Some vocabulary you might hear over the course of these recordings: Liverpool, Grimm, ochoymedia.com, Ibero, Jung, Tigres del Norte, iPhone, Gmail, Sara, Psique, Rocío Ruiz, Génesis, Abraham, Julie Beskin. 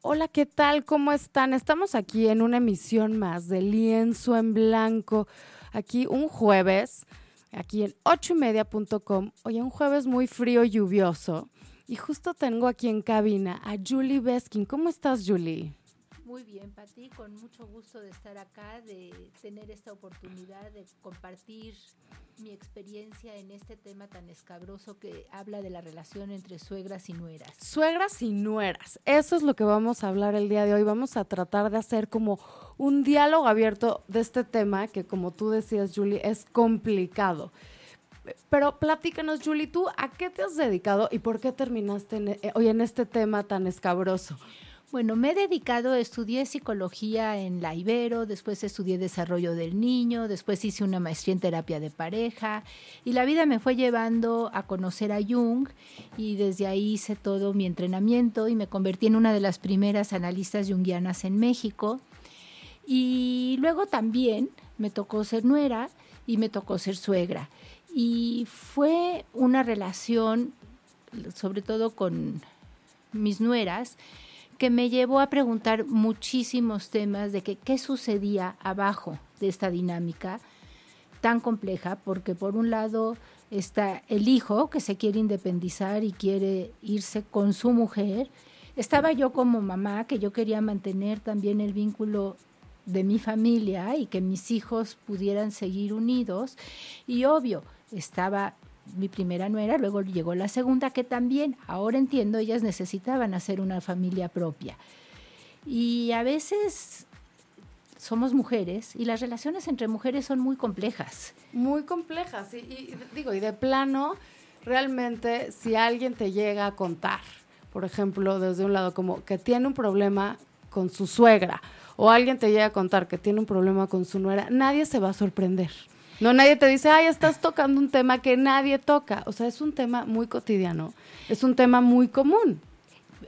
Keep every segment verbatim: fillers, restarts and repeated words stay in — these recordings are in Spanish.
Hola, ¿qué tal? ¿Cómo están? Estamos aquí en una emisión más de Lienzo en Blanco, aquí un jueves, aquí en ocho y media punto com. Hoy es un jueves muy frío y lluvioso y justo tengo aquí en cabina a Julie Beskin. ¿Cómo estás, Julie? Muy bien, Pati, con mucho gusto de estar acá, de tener esta oportunidad de compartir mi experiencia en este tema tan escabroso que habla de la relación entre suegras y nueras. Suegras y nueras, eso es lo que vamos a hablar el día de hoy. Vamos a tratar de hacer como un diálogo abierto de este tema que, como tú decías, Julie, es complicado. Pero platícanos, Julie, ¿tú a qué te has dedicado y por qué terminaste en, eh, hoy en este tema tan escabroso? Bueno, me he dedicado, estudié psicología en la Ibero, después estudié desarrollo del niño, después hice una maestría en terapia de pareja y la vida me fue llevando a conocer a Jung y desde ahí hice todo mi entrenamiento y me convertí en una de las primeras analistas junguianas en México. Y luego también me tocó ser nuera y me tocó ser suegra y fue una relación, sobre todo con mis nueras, que me llevó a preguntar muchísimos temas de que, qué sucedía abajo de esta dinámica tan compleja, porque por un lado está el hijo que se quiere independizar y quiere irse con su mujer. Estaba yo como mamá, que yo quería mantener también el vínculo de mi familia y que mis hijos pudieran seguir unidos. Y obvio, estaba mi primera nuera, luego llegó la segunda, que también, ahora entiendo, ellas necesitaban hacer una familia propia. Y a veces somos mujeres y las relaciones entre mujeres son muy complejas. Muy complejas, y, y digo, y de plano, realmente, si alguien te llega a contar, por ejemplo, desde un lado, como que tiene un problema con su suegra, o alguien te llega a contar que tiene un problema con su nuera, nadie se va a sorprender. No, nadie te dice, ay, estás tocando un tema que nadie toca. O sea, es un tema muy cotidiano, es un tema muy común.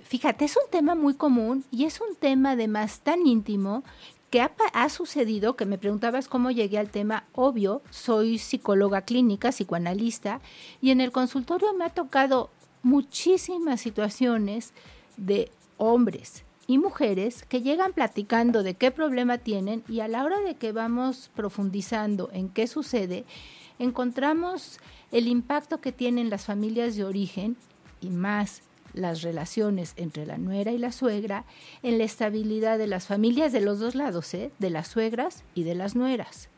Fíjate, es un tema muy común y es un tema además tan íntimo que ha, ha sucedido, que me preguntabas cómo llegué al tema. Obvio, soy psicóloga clínica, psicoanalista, y en el consultorio me ha tocado muchísimas situaciones de hombres y mujeres que llegan platicando de qué problema tienen y a la hora de que vamos profundizando en qué sucede, encontramos el impacto que tienen las familias de origen y más las relaciones entre la nuera y la suegra en la estabilidad de las familias de los dos lados, ¿eh? De las suegras y de las nueras.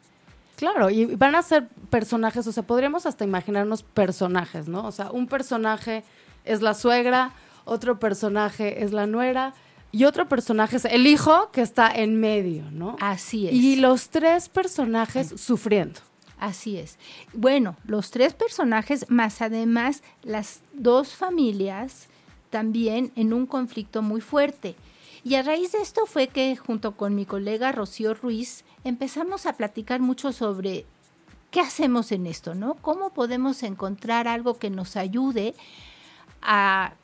Claro, y van a ser personajes, o sea, podríamos hasta imaginarnos personajes, ¿no? O sea, un personaje es la suegra, otro personaje es la nuera, y otro personaje es el hijo que está en medio, ¿no? Así es. Y los tres personajes sufriendo. Así es. Bueno, los tres personajes, más además las dos familias también en un conflicto muy fuerte. Y a raíz de esto fue que junto con mi colega Rocío Ruiz empezamos a platicar mucho sobre qué hacemos en esto, ¿no? Cómo podemos encontrar algo que nos ayude a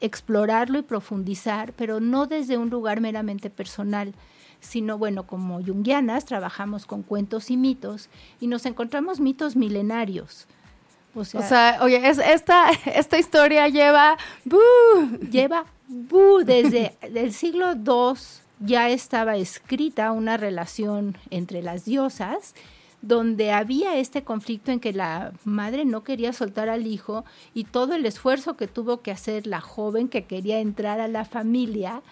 explorarlo y profundizar, pero no desde un lugar meramente personal, sino, bueno, como junguianas trabajamos con cuentos y mitos y nos encontramos mitos milenarios. O sea, o sea oye, es, esta, esta historia lleva... ¡Bú! Lleva... ¡Bú! Desde el siglo segundo ya estaba escrita una relación entre las diosas donde había este conflicto en que la madre no quería soltar al hijo y todo el esfuerzo que tuvo que hacer la joven que quería entrar a la familia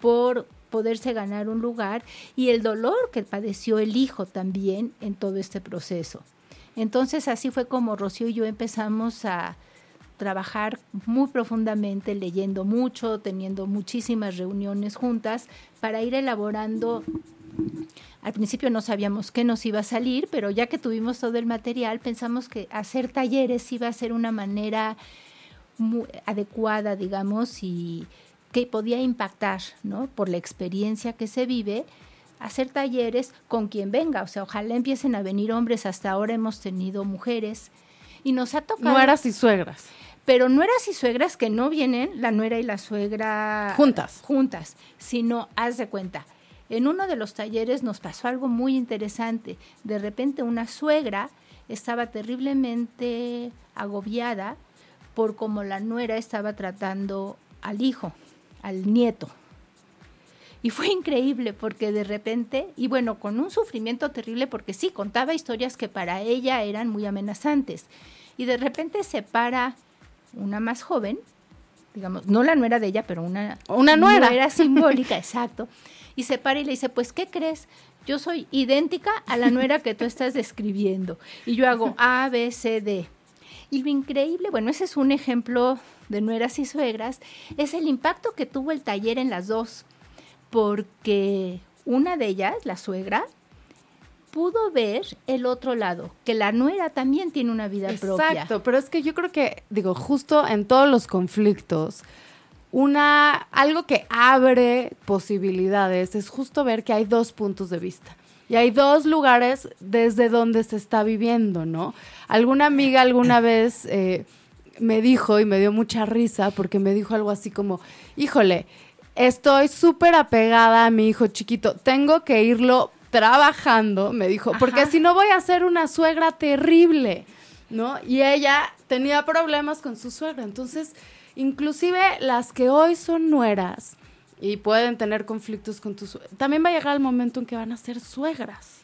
por poderse ganar un lugar y el dolor que padeció el hijo también en todo este proceso. Entonces, así fue como Rocío y yo empezamos a trabajar muy profundamente, leyendo mucho, teniendo muchísimas reuniones juntas para ir elaborando Al principio no sabíamos qué nos iba a salir, pero ya que tuvimos todo el material, pensamos que hacer talleres iba a ser una manera muy adecuada, digamos, y que podía impactar, ¿no? Por la experiencia que se vive, hacer talleres con quien venga. O sea, ojalá empiecen a venir hombres. Hasta ahora hemos tenido mujeres y nos ha tocado... Nueras y suegras. Pero nueras y suegras que no vienen, la nuera y la suegra... Juntas. Juntas, sino, haz de cuenta... En uno de los talleres nos pasó algo muy interesante. De repente una suegra estaba terriblemente agobiada por cómo la nuera estaba tratando al hijo, al nieto. Y fue increíble porque de repente, y bueno, con un sufrimiento terrible porque sí, contaba historias que para ella eran muy amenazantes. Y de repente se para una más joven, digamos, no la nuera de ella, pero una, una nuera. nuera simbólica, exacto. Y se para y le dice, pues, ¿qué crees? Yo soy idéntica a la nuera que tú estás describiendo. Y yo hago A, B, C, D. Y lo increíble, bueno, ese es un ejemplo de nueras y suegras, es el impacto que tuvo el taller en las dos. Porque una de ellas, la suegra, pudo ver el otro lado, que la nuera también tiene una vida Exacto, propia. Exacto, pero es que yo creo que, digo, justo en todos los conflictos, Una, algo que abre posibilidades es justo ver que hay dos puntos de vista y hay dos lugares desde donde se está viviendo, ¿no? Alguna amiga alguna vez eh, me dijo, y me dio mucha risa, porque me dijo algo así como, híjole, estoy súper apegada a mi hijo chiquito, tengo que irlo trabajando, me dijo, porque Ajá. si no voy a ser una suegra terrible, ¿no? Y ella tenía problemas con su suegra, entonces... Inclusive las que hoy son nueras y pueden tener conflictos con tus... También va a llegar el momento en que van a ser suegras.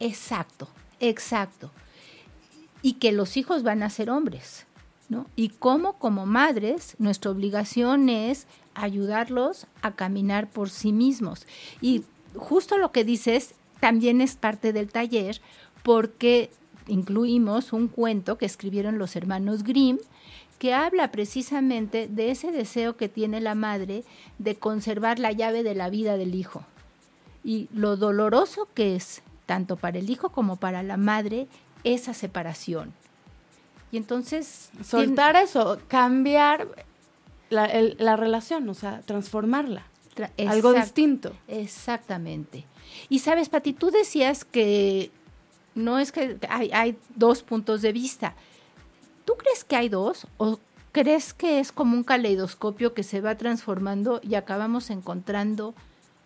Exacto, exacto. Y que los hijos van a ser hombres, ¿no? Y como, como madres, nuestra obligación es ayudarlos a caminar por sí mismos. Y justo lo que dices también es parte del taller, porque incluimos un cuento que escribieron los hermanos Grimm, que habla precisamente de ese deseo que tiene la madre de conservar la llave de la vida del hijo y lo doloroso que es, tanto para el hijo como para la madre, esa separación. Y entonces... Soltar tiene... eso, cambiar la, el, la relación, o sea, transformarla, Tra- exact- algo distinto. Exactamente. Y sabes, Pati, tú decías que no es que hay, hay dos puntos de vista. ¿Tú crees que hay dos o crees que es como un caleidoscopio que se va transformando y acabamos encontrando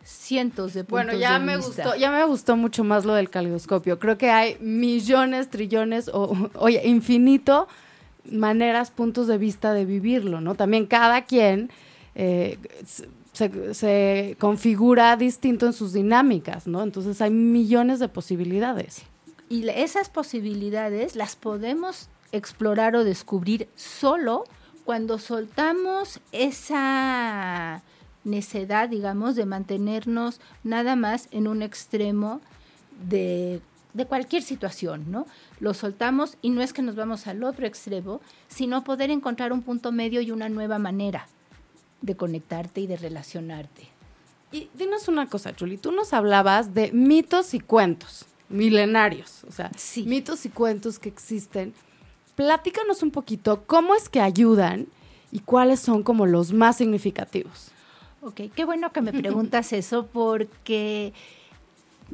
cientos de puntos de vista? Bueno, ya me gustó, ya me gustó mucho más lo del caleidoscopio. Creo que hay millones, trillones o, oye, infinito maneras, puntos de vista de vivirlo, ¿no? También cada quien eh, se, se configura distinto en sus dinámicas, ¿no? Entonces hay millones de posibilidades. Y esas posibilidades las podemos explorar o descubrir solo cuando soltamos esa necedad, digamos, de mantenernos nada más en un extremo de, de cualquier situación, ¿no? Lo soltamos y no es que nos vamos al otro extremo, sino poder encontrar un punto medio y una nueva manera de conectarte y de relacionarte. Y dinos una cosa, Julie, tú nos hablabas de mitos y cuentos milenarios, o sea, sí. mitos y cuentos que existen. Platícanos un poquito cómo es que ayudan y cuáles son como los más significativos. Ok, qué bueno que me preguntas eso porque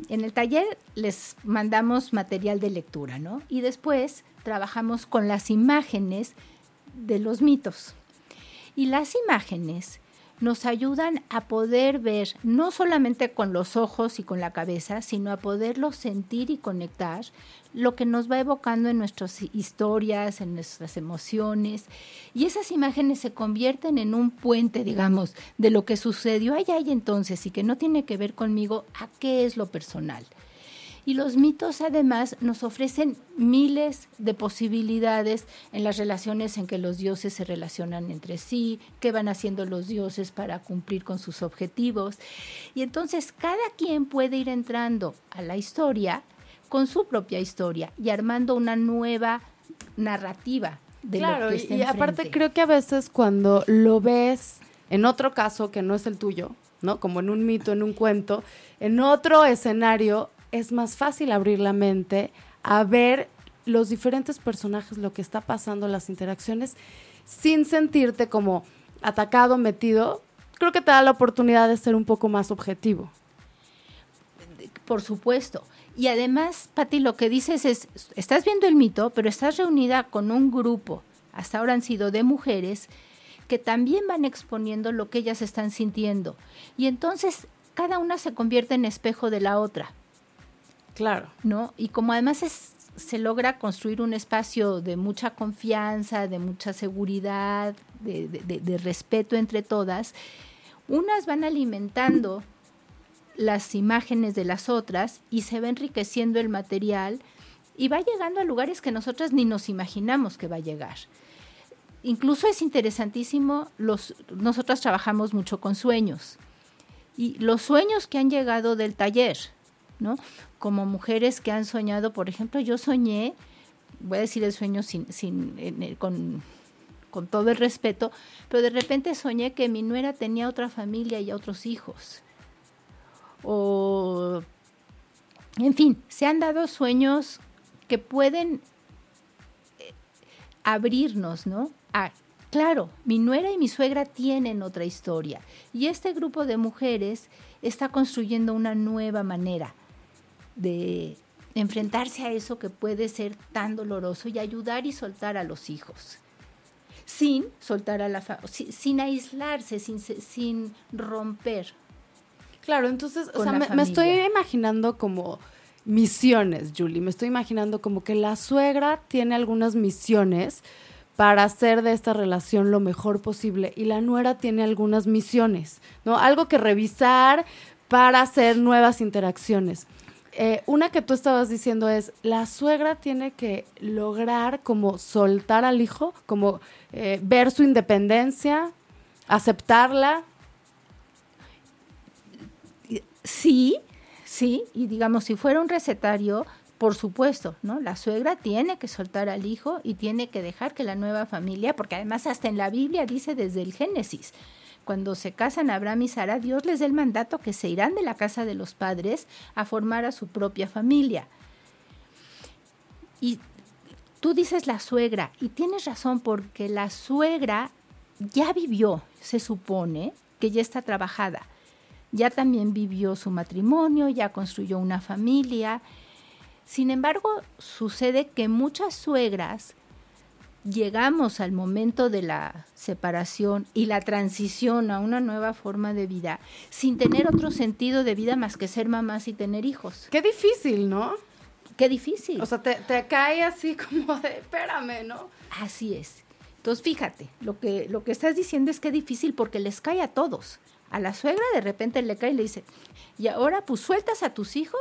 en el taller les mandamos material de lectura, ¿no? Y después trabajamos con las imágenes de los mitos. Y las imágenes nos ayudan a poder ver, no solamente con los ojos y con la cabeza, sino a poderlo sentir y conectar, lo que nos va evocando en nuestras historias, en nuestras emociones. Y esas imágenes se convierten en un puente, digamos, de lo que sucedió allá y entonces, y que no tiene que ver conmigo, a qué es lo personal. Y los mitos, además, nos ofrecen miles de posibilidades en las relaciones en que los dioses se relacionan entre sí, qué van haciendo los dioses para cumplir con sus objetivos. Y entonces, cada quien puede ir entrando a la historia con su propia historia y armando una nueva narrativa de claro, lo que está enfrente. Claro, y aparte creo que a veces cuando lo ves en otro caso que no es el tuyo, ¿no? Como en un mito, en un cuento, en otro escenario es más fácil abrir la mente a ver los diferentes personajes, lo que está pasando, las interacciones, sin sentirte como atacado, metido. Creo que te da la oportunidad de ser un poco más objetivo. Por supuesto. Y además, Pati, lo que dices es, estás viendo el mito, pero estás reunida con un grupo, hasta ahora han sido de mujeres, que también van exponiendo lo que ellas están sintiendo. Y entonces, cada una se convierte en espejo de la otra. Claro. ¿No? Y como además es, se logra construir un espacio de mucha confianza, de mucha seguridad, de, de, de, de respeto entre todas, unas van alimentando las imágenes de las otras y se va enriqueciendo el material y va llegando a lugares que nosotras ni nos imaginamos que va a llegar. Incluso es interesantísimo, los, nosotras trabajamos mucho con sueños y los sueños que han llegado del taller, ¿no? Como mujeres que han soñado, por ejemplo, yo soñé, voy a decir el sueño sin, sin, en, con, con todo el respeto, pero de repente soñé que mi nuera tenía otra familia y otros hijos. O, en fin, se han dado sueños que pueden eh, abrirnos, ¿no? Ah, claro, mi nuera y mi suegra tienen otra historia y este grupo de mujeres está construyendo una nueva manera de enfrentarse a eso que puede ser tan doloroso y ayudar y soltar a los hijos, sin soltar a la fa- sin, sin aislarse, sin, sin romper. Claro, entonces, o sea, me, me estoy imaginando como misiones, Julie, me estoy imaginando como que la suegra tiene algunas misiones para hacer de esta relación lo mejor posible y la nuera tiene algunas misiones, ¿no? Algo que revisar para hacer nuevas interacciones. Eh, una que tú estabas diciendo es, la suegra tiene que lograr como soltar al hijo, como eh, ver su independencia, aceptarla. Sí, sí, y digamos, si fuera un recetario, por supuesto, ¿no? La suegra tiene que soltar al hijo y tiene que dejar que la nueva familia, porque además hasta en la Biblia dice desde el Génesis, cuando se casan Abraham y Sara, Dios les da el mandato que se irán de la casa de los padres a formar a su propia familia. Y tú dices la suegra, y tienes razón, porque la suegra ya vivió, se supone, que ya está trabajada. Ya también vivió su matrimonio, ya construyó una familia. Sin embargo, sucede que muchas suegras llegamos al momento de la separación y la transición a una nueva forma de vida sin tener otro sentido de vida más que ser mamás y tener hijos. Qué difícil, ¿no? Qué difícil. O sea, te, te cae así como de, espérame, ¿no? Así es. Entonces, fíjate, lo que, lo que estás diciendo es que es difícil porque les cae a todos. A la suegra de repente le cae y le dice, y ahora pues sueltas a tus hijos.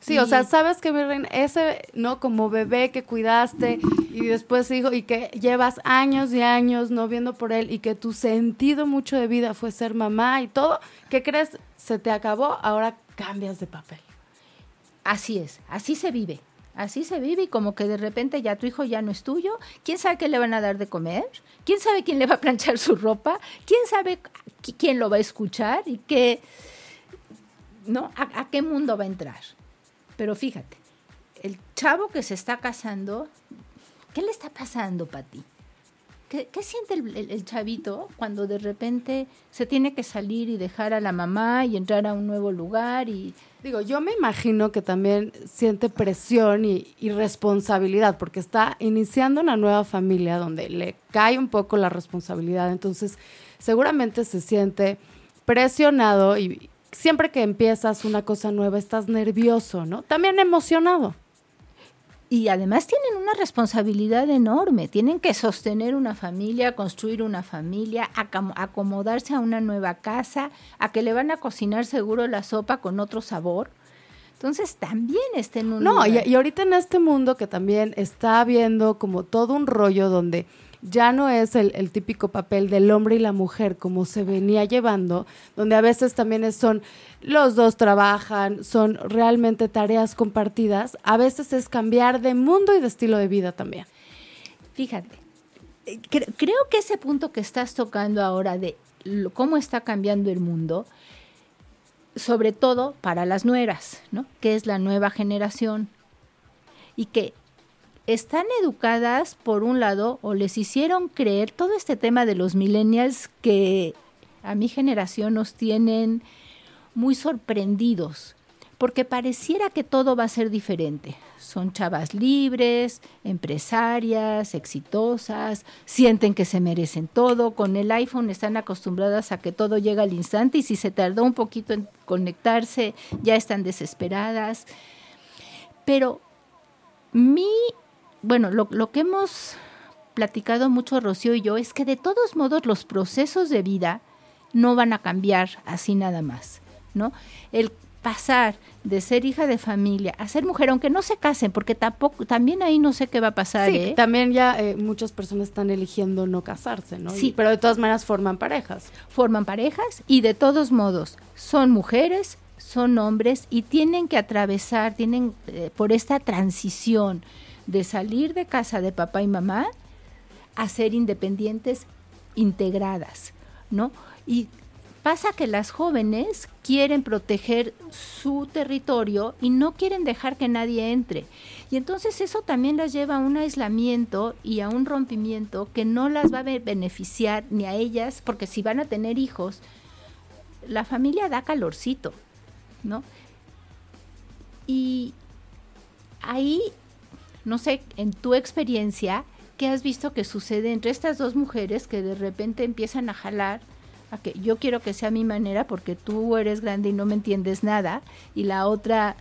Sí, y... o sea, sabes que Virgen, ese, ¿no? Como bebé que cuidaste y después hijo, y que llevas años y años no viendo por él y que tu sentido mucho de vida fue ser mamá y todo, ¿qué crees? Se te acabó, ahora cambias de papel. Así es, así se vive, así se vive y como que de repente ya tu hijo ya no es tuyo, ¿quién sabe qué le van a dar de comer? ¿Quién sabe quién le va a planchar su ropa? ¿Quién sabe quién lo va a escuchar? ¿Y qué, no? ¿A, a qué mundo va a entrar? Pero fíjate, el chavo que se está casando, ¿qué le está pasando, Pati? ¿Qué, qué siente el, el, el chavito cuando de repente se tiene que salir y dejar a la mamá y entrar a un nuevo lugar? Y digo, yo me imagino que también siente presión y, y responsabilidad, porque está iniciando una nueva familia donde le cae un poco la responsabilidad. Entonces, seguramente se siente presionado y siempre que empiezas una cosa nueva estás nervioso, ¿no? También emocionado. Y además tienen una responsabilidad enorme. Tienen que sostener una familia, construir una familia, acom- acomodarse a una nueva casa, a que le van a cocinar seguro la sopa con otro sabor. Entonces también está en un No, lugar. Y, y ahorita en este mundo que también está habiendo como todo un rollo donde ya no es el, el típico papel del hombre y la mujer como se venía llevando, donde a veces también son los dos trabajan, son realmente tareas compartidas, a veces es cambiar de mundo y de estilo de vida también. Fíjate, cre- creo que ese punto que estás tocando ahora de lo, cómo está cambiando el mundo sobre todo para las nueras, ¿no? Que es la nueva generación y que están educadas por un lado o les hicieron creer todo este tema de los millennials que a mi generación nos tienen muy sorprendidos porque pareciera que todo va a ser diferente. Son chavas libres, empresarias, exitosas, sienten que se merecen todo. Con el iPhone están acostumbradas a que todo llega al instante y si se tardó un poquito en conectarse, ya están desesperadas. Pero mi, bueno, lo, lo que hemos platicado mucho Rocío y yo es que de todos modos los procesos de vida no van a cambiar así nada más, ¿no? El pasar de ser hija de familia a ser mujer, aunque no se casen, porque tampoco, también ahí no sé qué va a pasar. Sí, ¿eh? También ya eh, muchas personas están eligiendo no casarse, ¿no? Sí. Y, pero de todas maneras forman parejas. Forman parejas y de todos modos son mujeres, son hombres y tienen que atravesar, tienen eh, por esta transición de salir de casa de papá y mamá a ser independientes, integradas, ¿no? Y pasa que las jóvenes quieren proteger su territorio y no quieren dejar que nadie entre. Y entonces eso también las lleva a un aislamiento y a un rompimiento que no las va a beneficiar ni a ellas, porque si van a tener hijos, la familia da calorcito, ¿no? Y ahí, no sé, en tu experiencia, ¿qué has visto que sucede entre estas dos mujeres que de repente empiezan a jalar? A que yo quiero que sea mi manera porque tú eres grande y no me entiendes nada, y la otra,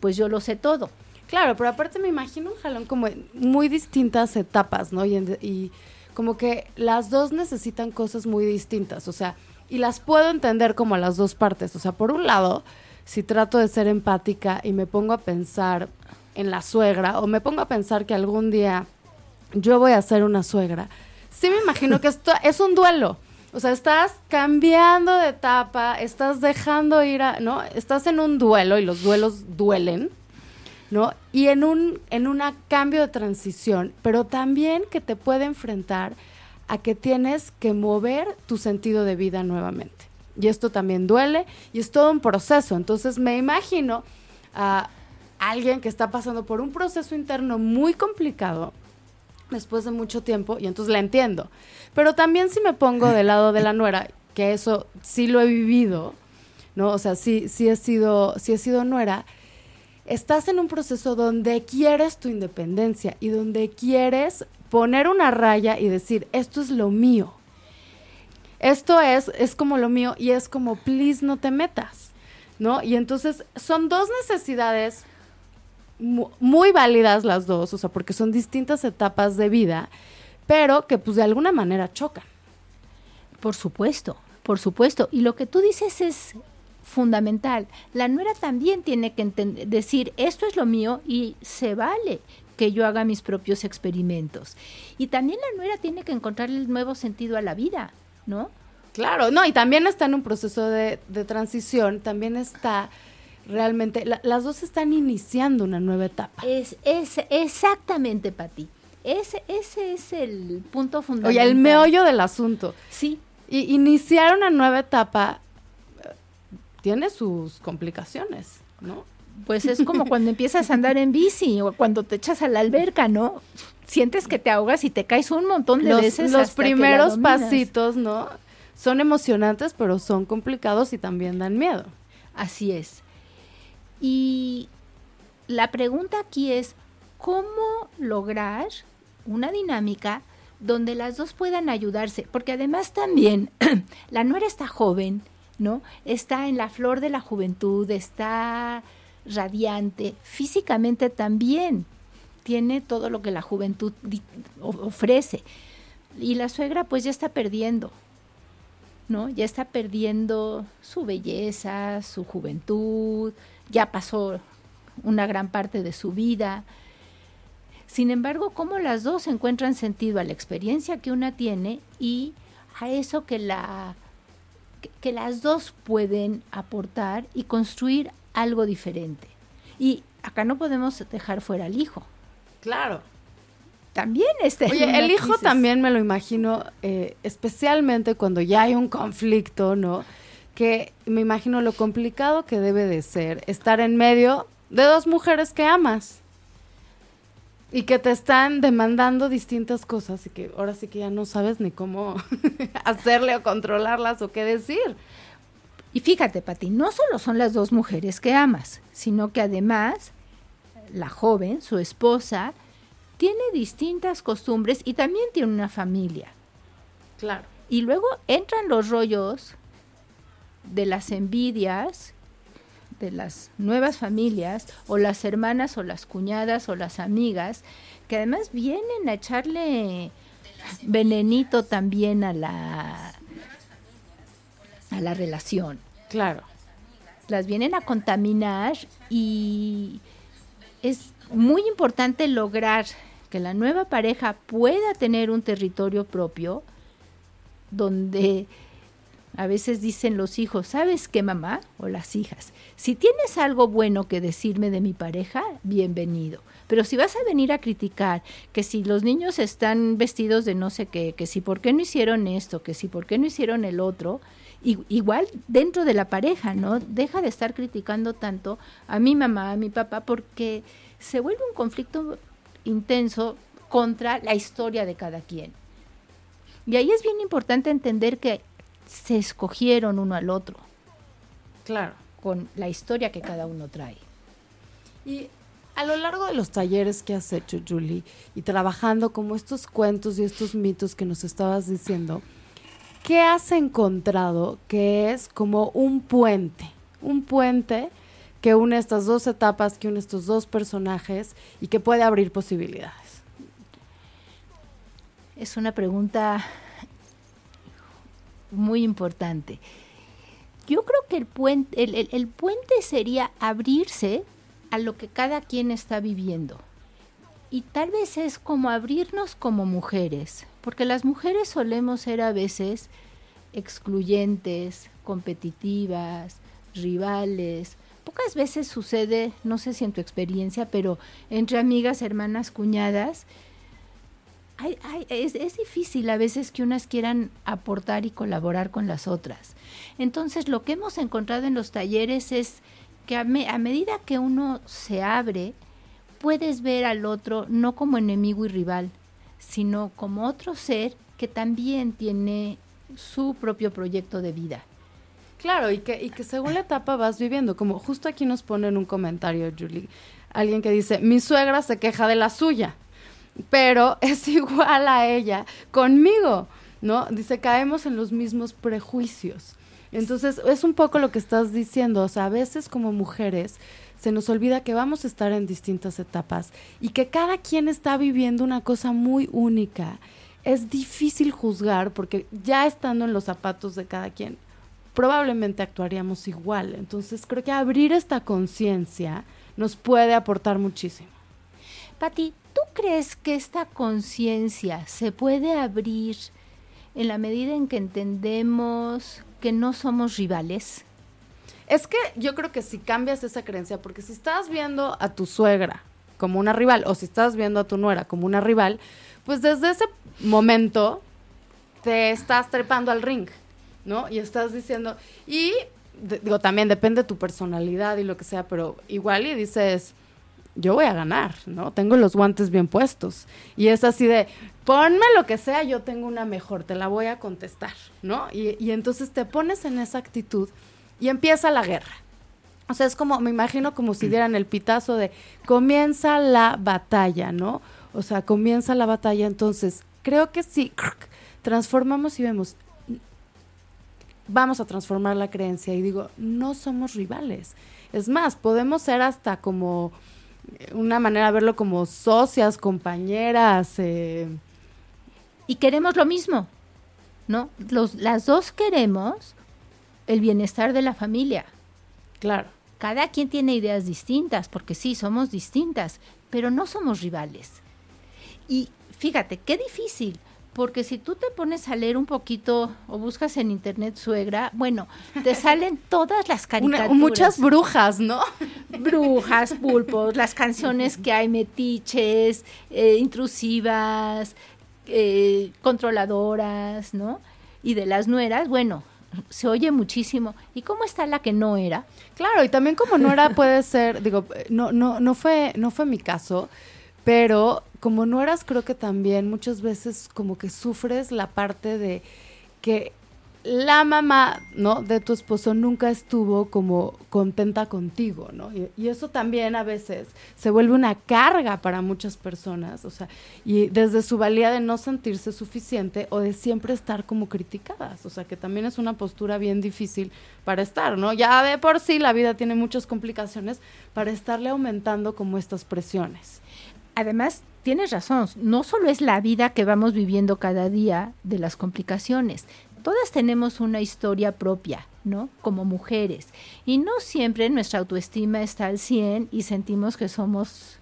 pues yo lo sé todo. Claro, pero aparte me imagino un jalón como en muy distintas etapas, ¿no? Y, en, y como que las dos necesitan cosas muy distintas, o sea, y las puedo entender como las dos partes, o sea, por un lado, si trato de ser empática y me pongo a pensar en la suegra, o me pongo a pensar que algún día yo voy a ser una suegra, sí me imagino que esto es un duelo. O sea, estás cambiando de etapa, estás dejando ir a, ¿no? Estás en un duelo y los duelos duelen, ¿no? Y en un en una cambio de transición, pero también que te puede enfrentar a que tienes que mover tu sentido de vida nuevamente. Y esto también duele y es todo un proceso. Entonces, me imagino a alguien que está pasando por un proceso interno muy complicado después de mucho tiempo, y entonces la entiendo. Pero también si me pongo del lado de la nuera, que eso sí lo he vivido, ¿no? O sea, sí, sí he sido, sí he sido nuera, estás en un proceso donde quieres tu independencia y donde quieres poner una raya y decir, esto es lo mío. Esto es, es como lo mío y es como, please, no te metas, ¿no? Y entonces son dos necesidades muy válidas las dos, o sea, porque son distintas etapas de vida, pero que pues de alguna manera chocan. Por supuesto, por supuesto. Y lo que tú dices es fundamental. La nuera también tiene que entender, decir, esto es lo mío y se vale que yo haga mis propios experimentos. Y también la nuera tiene que encontrar el nuevo sentido a la vida, ¿no? Claro, no, y también está en un proceso de, de transición, también está... Realmente, la, las dos están iniciando una nueva etapa. Es, es exactamente, Pati. Ese, ese es el punto fundamental. Oye, el meollo del asunto. Sí. Y iniciar una nueva etapa tiene sus complicaciones, ¿no? Pues es como cuando empiezas a andar en bici o cuando te echas a la alberca, ¿no? Sientes que te ahogas y te caes un montón de los, veces. Los hasta primeros que la dominas. Pasitos, ¿no? Son emocionantes, pero son complicados y también dan miedo. Así es. Y la pregunta aquí es, ¿cómo lograr una dinámica donde las dos puedan ayudarse? Porque además también la nuera está joven, ¿no? Está en la flor de la juventud, está radiante, físicamente también tiene todo lo que la juventud di- ofrece. Y la suegra pues ya está perdiendo, ¿no? Ya está perdiendo su belleza, su juventud, ya pasó una gran parte de su vida. Sin embargo, cómo las dos encuentran sentido a la experiencia que una tiene y a eso que, la, que, que las dos pueden aportar y construir algo diferente. Y acá no podemos dejar fuera al hijo. Claro. También está. Oye, el hijo crisis. También me lo imagino, eh, especialmente cuando ya hay un conflicto, ¿no? que me imagino lo complicado que debe de ser estar en medio de dos mujeres que amas y que te están demandando distintas cosas y que ahora sí que ya no sabes ni cómo hacerle o controlarlas o qué decir. Y fíjate, Pati, no solo son las dos mujeres que amas, sino que además la joven, su esposa, tiene distintas costumbres y también tiene una familia. Claro. Y luego entran los rollos de las envidias, de las nuevas familias, o las hermanas, o las cuñadas, o las amigas, que además vienen a echarle venenito también a la... a la relación. Claro. Las vienen a contaminar y es muy importante lograr que la nueva pareja pueda tener un territorio propio donde a veces dicen los hijos, ¿sabes qué, mamá? O las hijas. Si tienes algo bueno que decirme de mi pareja, bienvenido. Pero si vas a venir a criticar que si los niños están vestidos de no sé qué, que si por qué no hicieron esto, que si por qué no hicieron el otro... Igual dentro de la pareja, ¿no? Deja de estar criticando tanto a mi mamá, a mi papá, porque se vuelve un conflicto intenso contra la historia de cada quien. Y ahí es bien importante entender que se escogieron uno al otro. Claro. Con la historia que cada uno trae. Y a lo largo de los talleres que has hecho, Julie, y trabajando como estos cuentos y estos mitos que nos estabas diciendo... ¿Qué has encontrado que es como un puente? Un puente que une estas dos etapas, que une estos dos personajes y que puede abrir posibilidades. Es una pregunta muy importante. Yo creo que el puente, el, el, el puente sería abrirse a lo que cada quien está viviendo. Y tal vez es como abrirnos como mujeres, porque las mujeres solemos ser a veces excluyentes, competitivas, rivales. Pocas veces sucede, no sé si en tu experiencia, pero entre amigas, hermanas, cuñadas, hay, hay, es, es difícil a veces que unas quieran aportar y colaborar con las otras. Entonces, lo que hemos encontrado en los talleres es que a, me, a medida que uno se abre, puedes ver al otro no como enemigo y rival, sino como otro ser que también tiene su propio proyecto de vida. Claro, y que, y que según la etapa vas viviendo, como justo aquí nos pone en un comentario, Julie, alguien que dice, mi suegra se queja de la suya, pero es igual a ella conmigo, ¿no? Dice, caemos en los mismos prejuicios. Entonces, es un poco lo que estás diciendo, o sea, a veces como mujeres... se nos olvida que vamos a estar en distintas etapas y que cada quien está viviendo una cosa muy única. Es difícil juzgar porque ya estando en los zapatos de cada quien, probablemente actuaríamos igual. Entonces, creo que abrir esta conciencia nos puede aportar muchísimo. Pati, ¿tú crees que esta conciencia se puede abrir en la medida en que entendemos que no somos rivales? Es que yo creo que si cambias esa creencia, porque si estás viendo a tu suegra como una rival, o si estás viendo a tu nuera como una rival, pues desde ese momento te estás trepando al ring, ¿no? Y estás diciendo, y de, digo, también depende de tu personalidad y lo que sea, pero igual y dices, yo voy a ganar, ¿no? Tengo los guantes bien puestos. Y es así de, ponme lo que sea, yo tengo una mejor, te la voy a contestar, ¿no? Y, y entonces te pones en esa actitud y empieza la guerra. O sea, es como, me imagino como si dieran el pitazo de comienza la batalla, ¿no? O sea, comienza la batalla. Entonces, creo que sí, transformamos y vemos, vamos a transformar la creencia. Y digo, no somos rivales. Es más, podemos ser hasta como, una manera de verlo como socias, compañeras. Eh. Y queremos lo mismo, ¿no? Los, las dos queremos... el bienestar de la familia. Claro. Cada quien tiene ideas distintas, porque sí, somos distintas, pero no somos rivales. Y fíjate, qué difícil, porque si tú te pones a leer un poquito o buscas en internet suegra, bueno, te salen todas las caricaturas. Una, muchas brujas, ¿no? Brujas, pulpos, las canciones que hay, metiches, eh, intrusivas, eh, controladoras, ¿no? Y de las nueras, bueno... se oye muchísimo. ¿Y cómo está la que no era? Claro, y también como no era puede ser, digo, no, no, no fue, no fue mi caso, pero como no eras, creo que también muchas veces como que sufres la parte de que la mamá, ¿no?, de tu esposo nunca estuvo como contenta contigo, ¿no? Y, y eso también a veces se vuelve una carga para muchas personas, o sea, y desde su valía de no sentirse suficiente o de siempre estar como criticadas, o sea, que también es una postura bien difícil para estar, ¿no? Ya de por sí la vida tiene muchas complicaciones para estarle aumentando como estas presiones. Además, tienes razón, no solo es la vida que vamos viviendo cada día de las complicaciones, todas tenemos una historia propia, ¿no?, como mujeres, y no siempre nuestra autoestima está al cien y sentimos que somos,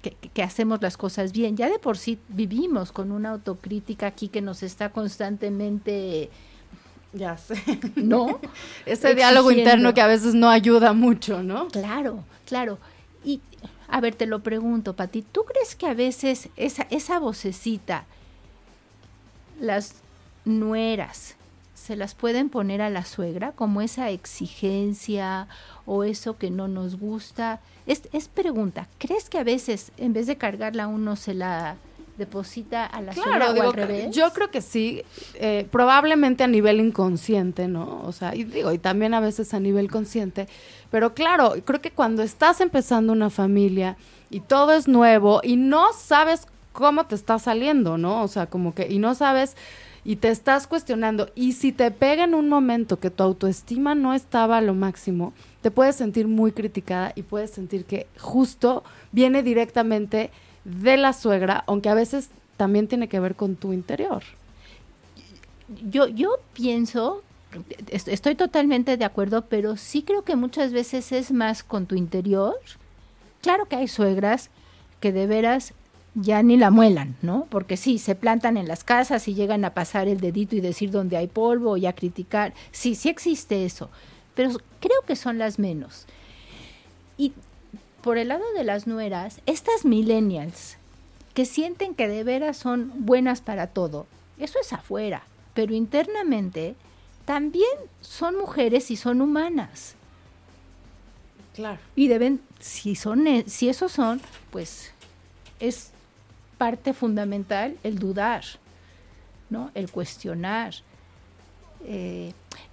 que, que hacemos las cosas bien. Ya de por sí vivimos con una autocrítica aquí que nos está constantemente... Ya sé. ¿No? Ese diálogo interno que a veces no ayuda mucho, ¿no? Claro, claro. Y, a ver, te lo pregunto, Pati, ¿tú crees que a veces esa, esa vocecita, las... nueras, ¿se las pueden poner a la suegra? Como esa exigencia o eso que no nos gusta. Es, es pregunta, ¿crees que a veces en vez de cargarla uno se la deposita a la claro, suegra digo, o al revés? Yo creo que sí, eh, probablemente a nivel inconsciente, ¿no? O sea, y digo, y también a veces a nivel consciente, pero claro, creo que cuando estás empezando una familia y todo es nuevo y no sabes cómo te está saliendo, ¿no? O sea, como que, y no sabes... y te estás cuestionando, y si te pega en un momento que tu autoestima no estaba a lo máximo, te puedes sentir muy criticada y puedes sentir que justo viene directamente de la suegra, aunque a veces también tiene que ver con tu interior. Yo, yo pienso, estoy totalmente de acuerdo, pero sí creo que muchas veces es más con tu interior. Claro que hay suegras que de veras... ya ni la muelan, ¿no? Porque sí, se plantan en las casas y llegan a pasar el dedito y decir dónde hay polvo y a criticar. Sí, sí existe eso, pero creo que son las menos. Y por el lado de las nueras, estas millennials que sienten que de veras son buenas para todo, eso es afuera, pero internamente también son mujeres y son humanas. Claro. Y deben, si son, si esos son, pues es... parte fundamental el dudar, ¿no?, el cuestionar. Eh,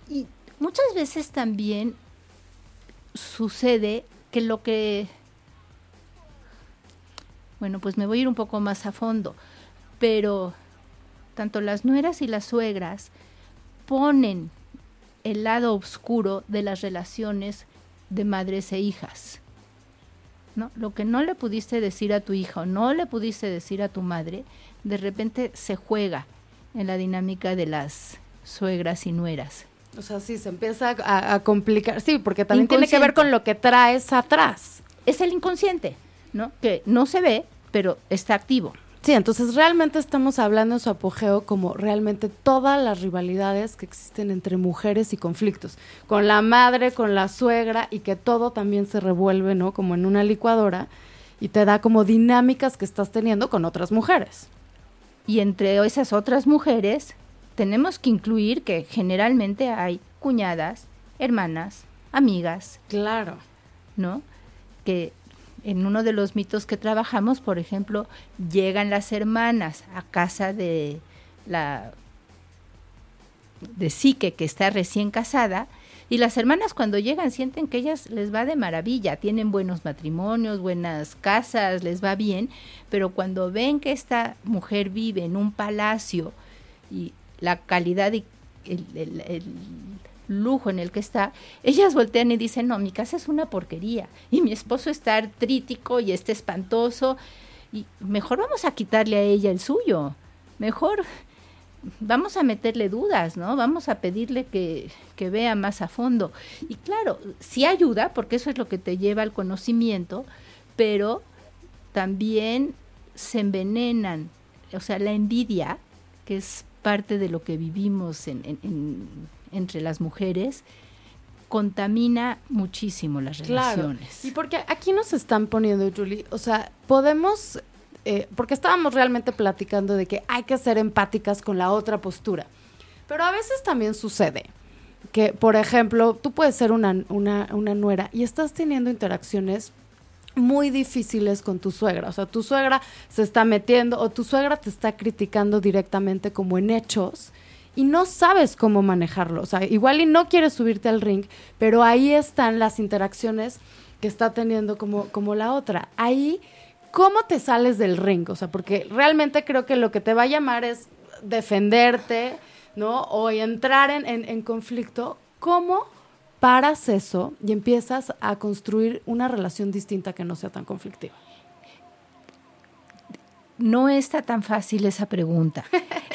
y muchas veces también sucede que lo que... Bueno, pues me voy a ir un poco más a fondo, pero tanto las nueras y las suegras ponen el lado oscuro de las relaciones de madres e hijas. ¿No? Lo que no le pudiste decir a tu hija o no le pudiste decir a tu madre, de repente se juega en la dinámica de las suegras y nueras. O sea, sí, se empieza a, a complicar, sí, porque también tiene que ver con lo que traes atrás. Es el inconsciente, ¿no?, que no se ve, pero está activo. Sí, entonces realmente estamos hablando en su apogeo como realmente todas las rivalidades que existen entre mujeres y conflictos, con la madre, con la suegra, y que todo también se revuelve, ¿no?, como en una licuadora, y te da como dinámicas que estás teniendo con otras mujeres. Y entre esas otras mujeres tenemos que incluir que generalmente hay cuñadas, hermanas, amigas. Claro. ¿No? Que... en uno de los mitos que trabajamos, por ejemplo, llegan las hermanas a casa de la de Psique, que está recién casada, y las hermanas cuando llegan sienten que ellas les va de maravilla, tienen buenos matrimonios, buenas casas, les va bien, pero cuando ven que esta mujer vive en un palacio y la calidad y el, el, el lujo en el que está, ellas voltean y dicen, no, mi casa es una porquería y mi esposo está artrítico y está espantoso y mejor vamos a quitarle a ella el suyo, mejor vamos a meterle dudas, ¿no? Vamos a pedirle que, que vea más a fondo. Y claro, sí ayuda, porque eso es lo que te lleva al conocimiento, pero también se envenenan, o sea, la envidia, que es parte de lo que vivimos en, en, en entre las mujeres, contamina muchísimo las relaciones. Claro. Y porque aquí nos están poniendo, Julie, o sea, podemos, eh, porque estábamos realmente platicando de que hay que ser empáticas con la otra postura, Pero a veces también sucede que, por ejemplo, tú puedes ser una, una, una nuera y estás teniendo interacciones muy difíciles con tu suegra. O sea, tu suegra se está metiendo o tu suegra te está criticando directamente como en hechos y no sabes cómo manejarlo. O sea, igual y no quieres subirte al ring, pero ahí están las interacciones que está teniendo como, como la otra. Ahí, ¿cómo te sales del ring? O sea, porque realmente creo que lo que te va a llamar es defenderte, ¿no? O entrar en, en, en conflicto. ¿Cómo paras eso y empiezas a construir una relación distinta que no sea tan conflictiva? No está tan fácil esa pregunta.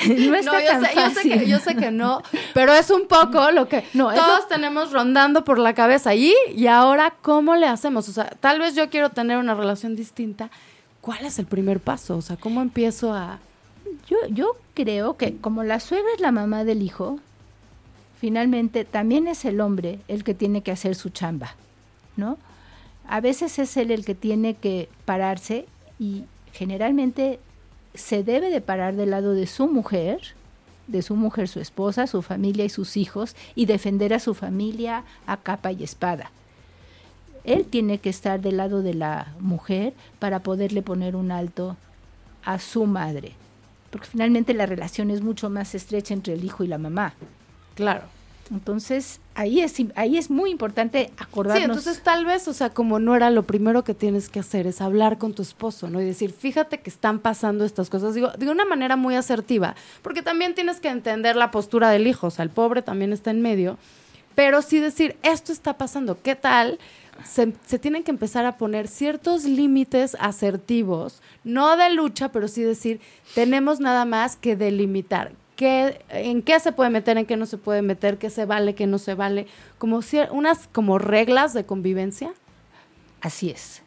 No está no, yo tan sé, fácil. Yo sé, que, yo sé que no, pero es un poco lo que no, todos lo... tenemos rondando por la cabeza. ¿Y, y ahora cómo le hacemos? O sea, tal vez yo quiero tener una relación distinta. ¿Cuál es el primer paso? O sea, ¿cómo empiezo a...? Yo, yo creo que como la suegra es la mamá del hijo... Finalmente, también es el hombre el que tiene que hacer su chamba, ¿no? A veces es él el que tiene que pararse y generalmente se debe de parar del lado de su mujer, de su mujer, su esposa, su familia y sus hijos, y defender a su familia a capa y espada. Él tiene que estar del lado de la mujer para poderle poner un alto a su madre, porque finalmente la relación es mucho más estrecha entre el hijo y la mamá. Claro. Entonces, ahí es, ahí es muy importante acordarnos. Sí, entonces tal vez, o sea, como nuera, lo primero que tienes que hacer es hablar con tu esposo, ¿no? Y decir, fíjate que están pasando estas cosas, digo, de una manera muy asertiva, porque también tienes que entender la postura del hijo, o sea, el pobre también está en medio, pero sí decir, esto está pasando, ¿qué tal? Se, se tienen que empezar a poner ciertos límites asertivos, no de lucha, pero sí decir, tenemos nada más que delimitar. Qué, en qué se puede meter, en qué no se puede meter, qué se vale, qué no se vale, como cier- unas como reglas de convivencia. Así es,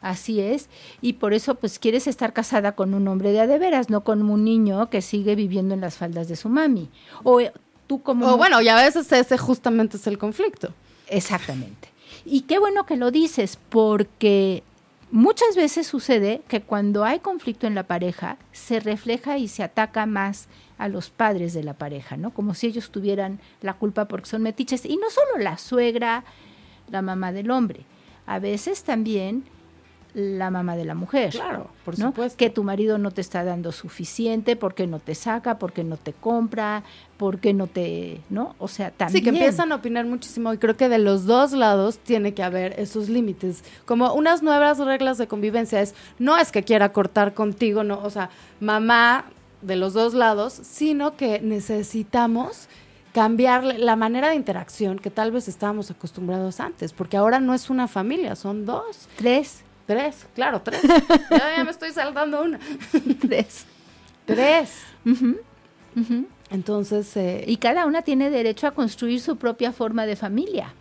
así es, y por eso pues quieres estar casada con un hombre de a de veras, no con un niño que sigue viviendo en las faldas de su mami, o tú como... O bueno, y a veces ese justamente es el conflicto. Exactamente, y qué bueno que lo dices, porque... Muchas veces sucede que cuando hay conflicto en la pareja, se refleja y se ataca más a los padres de la pareja, ¿no? Como si ellos tuvieran la culpa porque son metiches. Y no solo la suegra, la mamá del hombre. A veces también la mamá de la mujer. Claro, por ¿no? supuesto. Que tu marido no te está dando suficiente, porque no te saca, porque no te compra, porque no te... ¿no? O sea, también... Sí, que empiezan a opinar muchísimo y creo que de los dos lados tiene que haber esos límites. Como unas nuevas reglas de convivencia es, no es que quiera cortar contigo, no, o sea, mamá de los dos lados, sino que necesitamos... cambiar la manera de interacción que tal vez estábamos acostumbrados antes, porque ahora no es una familia, son dos. Tres. Tres, claro, tres. Ya, ya me estoy saltando una. Tres. Tres. Uh-huh. Uh-huh. Entonces... Eh, y cada una tiene derecho a construir su propia forma de familia,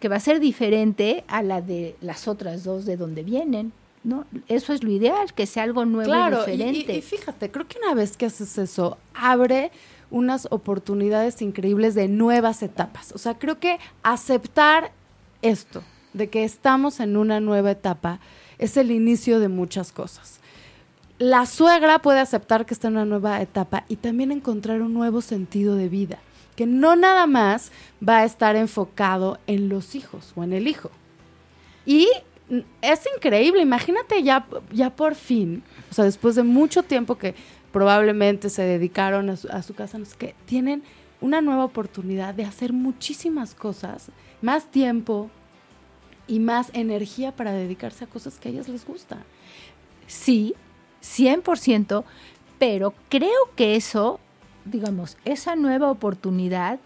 que va a ser diferente a la de las otras dos de donde vienen, ¿no? Eso es lo ideal, que sea algo nuevo, claro, y diferente. Claro, y, y fíjate, creo que una vez que haces eso, abre... unas oportunidades increíbles de nuevas etapas. O sea, creo que aceptar esto, de que estamos en una nueva etapa, es el inicio de muchas cosas. La suegra puede aceptar que está en una nueva etapa y también encontrar un nuevo sentido de vida, que no nada más va a estar enfocado en los hijos o en el hijo. Y es increíble, imagínate ya, ya por fin, o sea, después de mucho tiempo que... probablemente se dedicaron a su, a su casa, no sé qué, tienen una nueva oportunidad de hacer muchísimas cosas, más tiempo y más energía para dedicarse a cosas que a ellas les gustan. Sí, cien por ciento, pero creo que eso, digamos, esa nueva oportunidad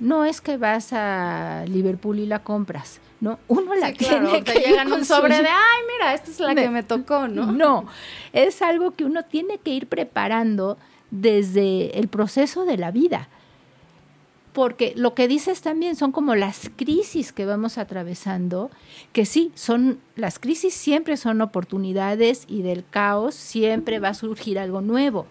no es que vas a Liverpool y la compras, ¿no? Uno la sí, tiene claro, que te llegan un sobre de, ay, mira, esta es la me, que me tocó, ¿no? No, es algo que uno tiene que ir preparando desde el proceso de la vida. Porque lo que dices también son como las crisis que vamos atravesando, que sí, son las crisis siempre son oportunidades y del caos siempre va a surgir algo nuevo.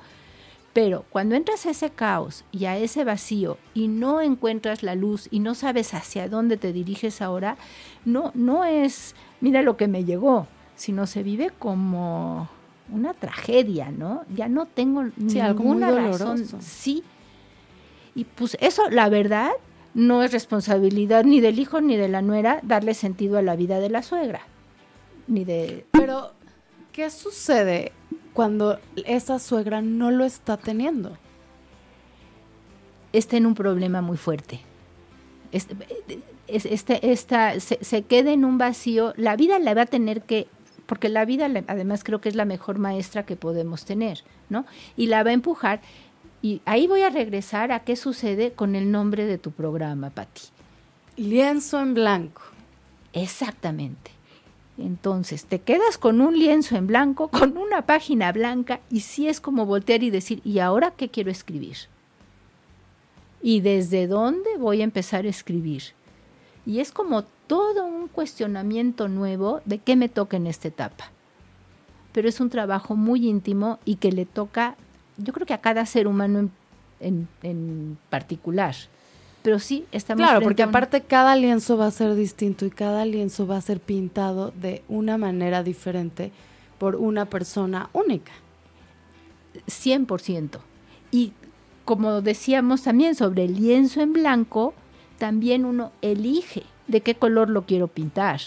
Pero cuando entras a ese caos y a ese vacío y no encuentras la luz y no sabes hacia dónde te diriges ahora, no, no es, mira lo que me llegó, sino se vive como una tragedia, ¿no? Ya no tengo sí, ninguna razón. Sí, Y pues eso, la verdad, no es responsabilidad ni del hijo ni de la nuera darle sentido a la vida de la suegra. Ni de... Pero, ¿qué sucede cuando esa suegra no lo está teniendo? Está en un problema muy fuerte. Este, este, esta, se, se queda en un vacío. La vida la va a tener que... Porque la vida, además, creo que es la mejor maestra que podemos tener, ¿no? Y la va a empujar. Y ahí voy a regresar a qué sucede con el nombre de tu programa, Pati. Lienzo en blanco. Exactamente. Entonces, te quedas con un lienzo en blanco, con una página blanca, y sí es como voltear y decir, ¿y ahora qué quiero escribir? ¿Y desde dónde voy a empezar a escribir? Y es como todo un cuestionamiento nuevo de qué me toca en esta etapa. Pero es un trabajo muy íntimo y que le toca, yo creo que a cada ser humano en, en, en particular. Pero sí, estamos... Claro, porque una... aparte cada lienzo va a ser distinto y cada lienzo va a ser pintado de una manera diferente por una persona única. cien por ciento. Y como decíamos también sobre el lienzo en blanco, también uno elige de qué color lo quiero pintar.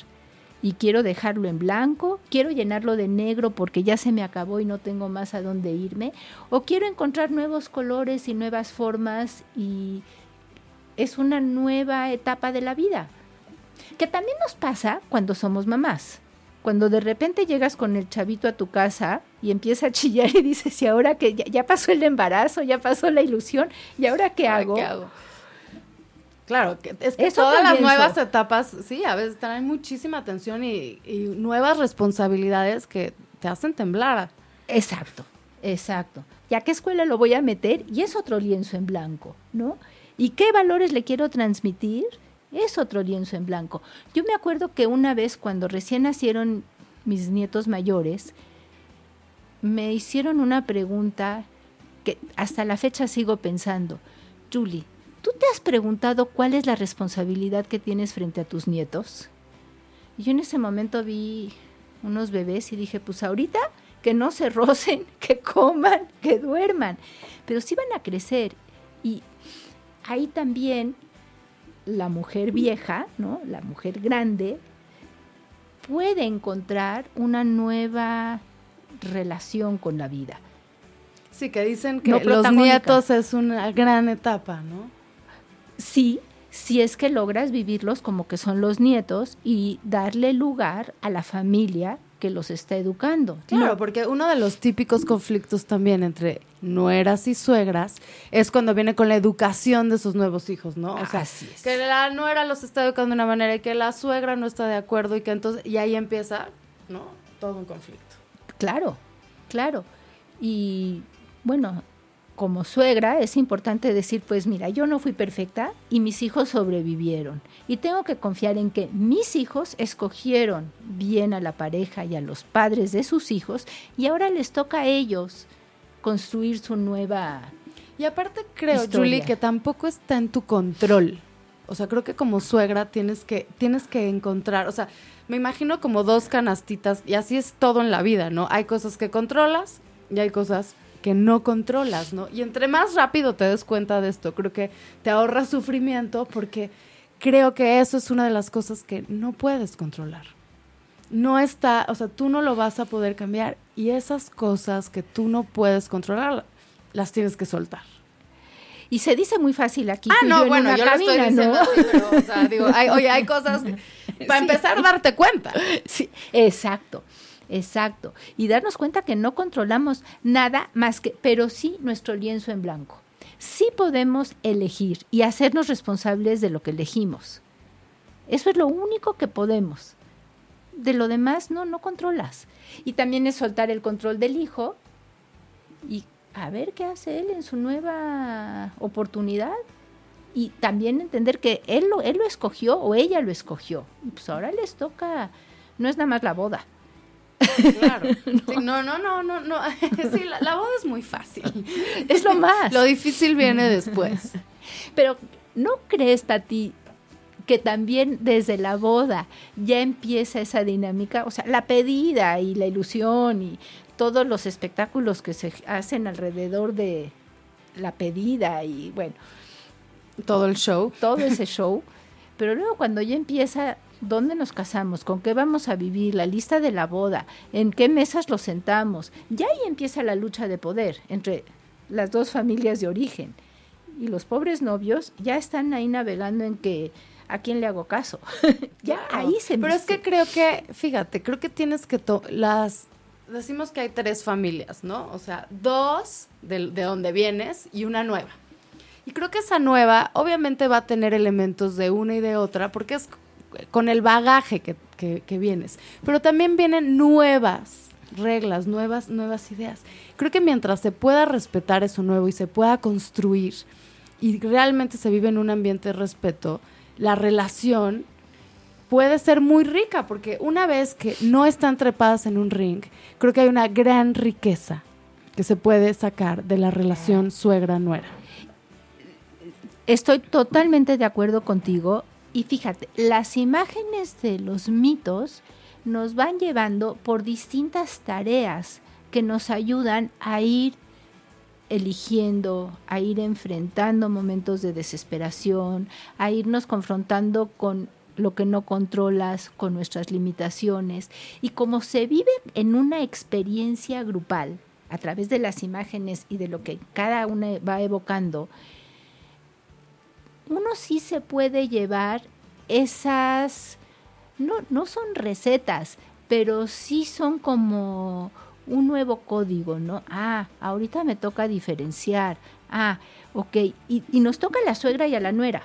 Y quiero dejarlo en blanco, quiero llenarlo de negro porque ya se me acabó y no tengo más a dónde irme, o quiero encontrar nuevos colores y nuevas formas, y es una nueva etapa de la vida. Que también nos pasa cuando somos mamás. Cuando de repente llegas con el chavito a tu casa y empieza a chillar y dices, ¿y ahora qué? Ya, ya pasó el embarazo, ya pasó la ilusión, ¿y ahora qué hago? ¿Qué hago? Claro, que es que eso, todas las nuevas etapas, sí, a veces traen muchísima atención y, y nuevas responsabilidades que te hacen temblar. Exacto, exacto. ¿Y a qué escuela lo voy a meter? Y es otro lienzo en blanco, ¿no? ¿Y qué valores le quiero transmitir? Es otro lienzo en blanco. Yo me acuerdo que una vez cuando recién nacieron mis nietos mayores, me hicieron una pregunta que hasta la fecha sigo pensando. Julie, ¿tú te has preguntado cuál es la responsabilidad que tienes frente a tus nietos? Y yo en ese momento vi unos bebés y dije, pues ahorita que no se rocen, que coman, que duerman. Pero sí van a crecer. Y ahí también la mujer vieja, ¿no? La mujer grande puede encontrar una nueva relación con la vida. Sí, que dicen que no los nietos es una gran etapa, ¿no? Sí, si es que logras vivirlos como que son los nietos y darle lugar a la familia que los está educando. Claro, no. Porque uno de los típicos conflictos también entre nueras y suegras es cuando viene con la educación de sus nuevos hijos, ¿no? O sea, así es. Que la nuera los está educando de una manera y que la suegra no está de acuerdo y que entonces, y ahí empieza, ¿no? Todo un conflicto. Claro, claro. Y bueno, como suegra es importante decir, pues mira, yo no fui perfecta y mis hijos sobrevivieron. Y tengo que confiar en que mis hijos escogieron bien a la pareja y a los padres de sus hijos y ahora les toca a ellos construir su nueva Y aparte creo, historia. Julie, que tampoco está en tu control. O sea, creo que como suegra tienes que, tienes que encontrar, o sea, me imagino como dos canastitas y así es todo en la vida, ¿no? Hay cosas que controlas y hay cosas que no controlas, ¿no? Y entre más rápido te des cuenta de esto, creo que te ahorras sufrimiento porque creo que eso es una de las cosas que no puedes controlar. No está, o sea, tú no lo vas a poder cambiar y esas cosas que tú no puedes controlar, las tienes que soltar. Y se dice muy fácil aquí. Ah, no, yo bueno, yo cabina, lo estoy diciendo, ¿no? Sí, pero, o sea, digo, hay, oye, hay cosas para sí, empezar a darte cuenta. Sí, exacto. Exacto. Y darnos cuenta que no controlamos nada más que, pero sí nuestro lienzo en blanco. Sí podemos elegir y hacernos responsables de lo que elegimos. Eso es lo único que podemos. De lo demás, no, no controlas. Y también es soltar el control del hijo y a ver qué hace él en su nueva oportunidad. Y también entender que él lo, él lo escogió o ella lo escogió. Y pues ahora les toca, no es nada más la boda. Claro. Sí, no, no, no, no, no. Sí, la, la boda es muy fácil. Es lo más. Lo difícil viene después. Pero, ¿no crees, Pati, que también desde la boda ya empieza esa dinámica? O sea, la pedida y la ilusión y todos los espectáculos que se hacen alrededor de la pedida y, bueno, todo el show, todo ese show, pero luego cuando ya empieza, ¿dónde nos casamos? ¿Con qué vamos a vivir? La lista de la boda, ¿en qué mesas los sentamos? Ya ahí empieza la lucha de poder entre las dos familias de origen, y los pobres novios ya están ahí navegando en que ¿a quién le hago caso? Ya wow. Ahí se me... Pero es que creo que, fíjate, creo que tienes que... To- las decimos que hay tres familias, ¿no? O sea, dos de, de donde vienes y una nueva. Y creo que esa nueva obviamente va a tener elementos de una y de otra, porque es con el bagaje que, que, que vienes. Pero también vienen nuevas reglas, nuevas, nuevas ideas. Creo que mientras se pueda respetar eso nuevo y se pueda construir y realmente se vive en un ambiente de respeto, la relación puede ser muy rica, porque una vez que no están trepadas en un ring, creo que hay una gran riqueza que se puede sacar de la relación suegra-nuera. Estoy totalmente de acuerdo contigo, y fíjate, las imágenes de los mitos nos van llevando por distintas tareas que nos ayudan a ir eligiendo, a ir enfrentando momentos de desesperación, a irnos confrontando con lo que no controlas, con nuestras limitaciones. Y como se vive en una experiencia grupal, a través de las imágenes y de lo que cada una va evocando, uno sí se puede llevar esas, no, no son recetas, pero sí son como... un nuevo código, ¿no? Ah, ahorita me toca diferenciar. Ah, ok. Y, y nos toca a la suegra y a la nuera,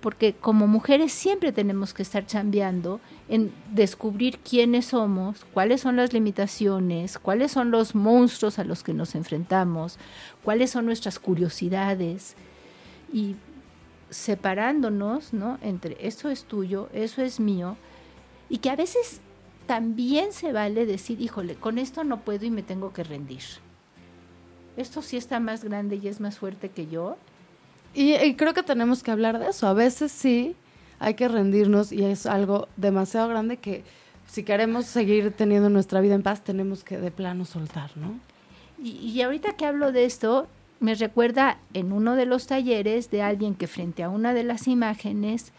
porque como mujeres siempre tenemos que estar chambeando en descubrir quiénes somos, cuáles son las limitaciones, cuáles son los monstruos a los que nos enfrentamos, cuáles son nuestras curiosidades, y separándonos, ¿no? Entre eso es tuyo, eso es mío, y que a veces... también se vale decir, híjole, con esto no puedo y me tengo que rendir. Esto sí está más grande y es más fuerte que yo. Y, y creo que tenemos que hablar de eso. A veces sí hay que rendirnos y es algo demasiado grande que si queremos seguir teniendo nuestra vida en paz, tenemos que de plano soltar, ¿no? Y, y ahorita que hablo de esto, me recuerda en uno de los talleres de alguien que frente a una de las imágenes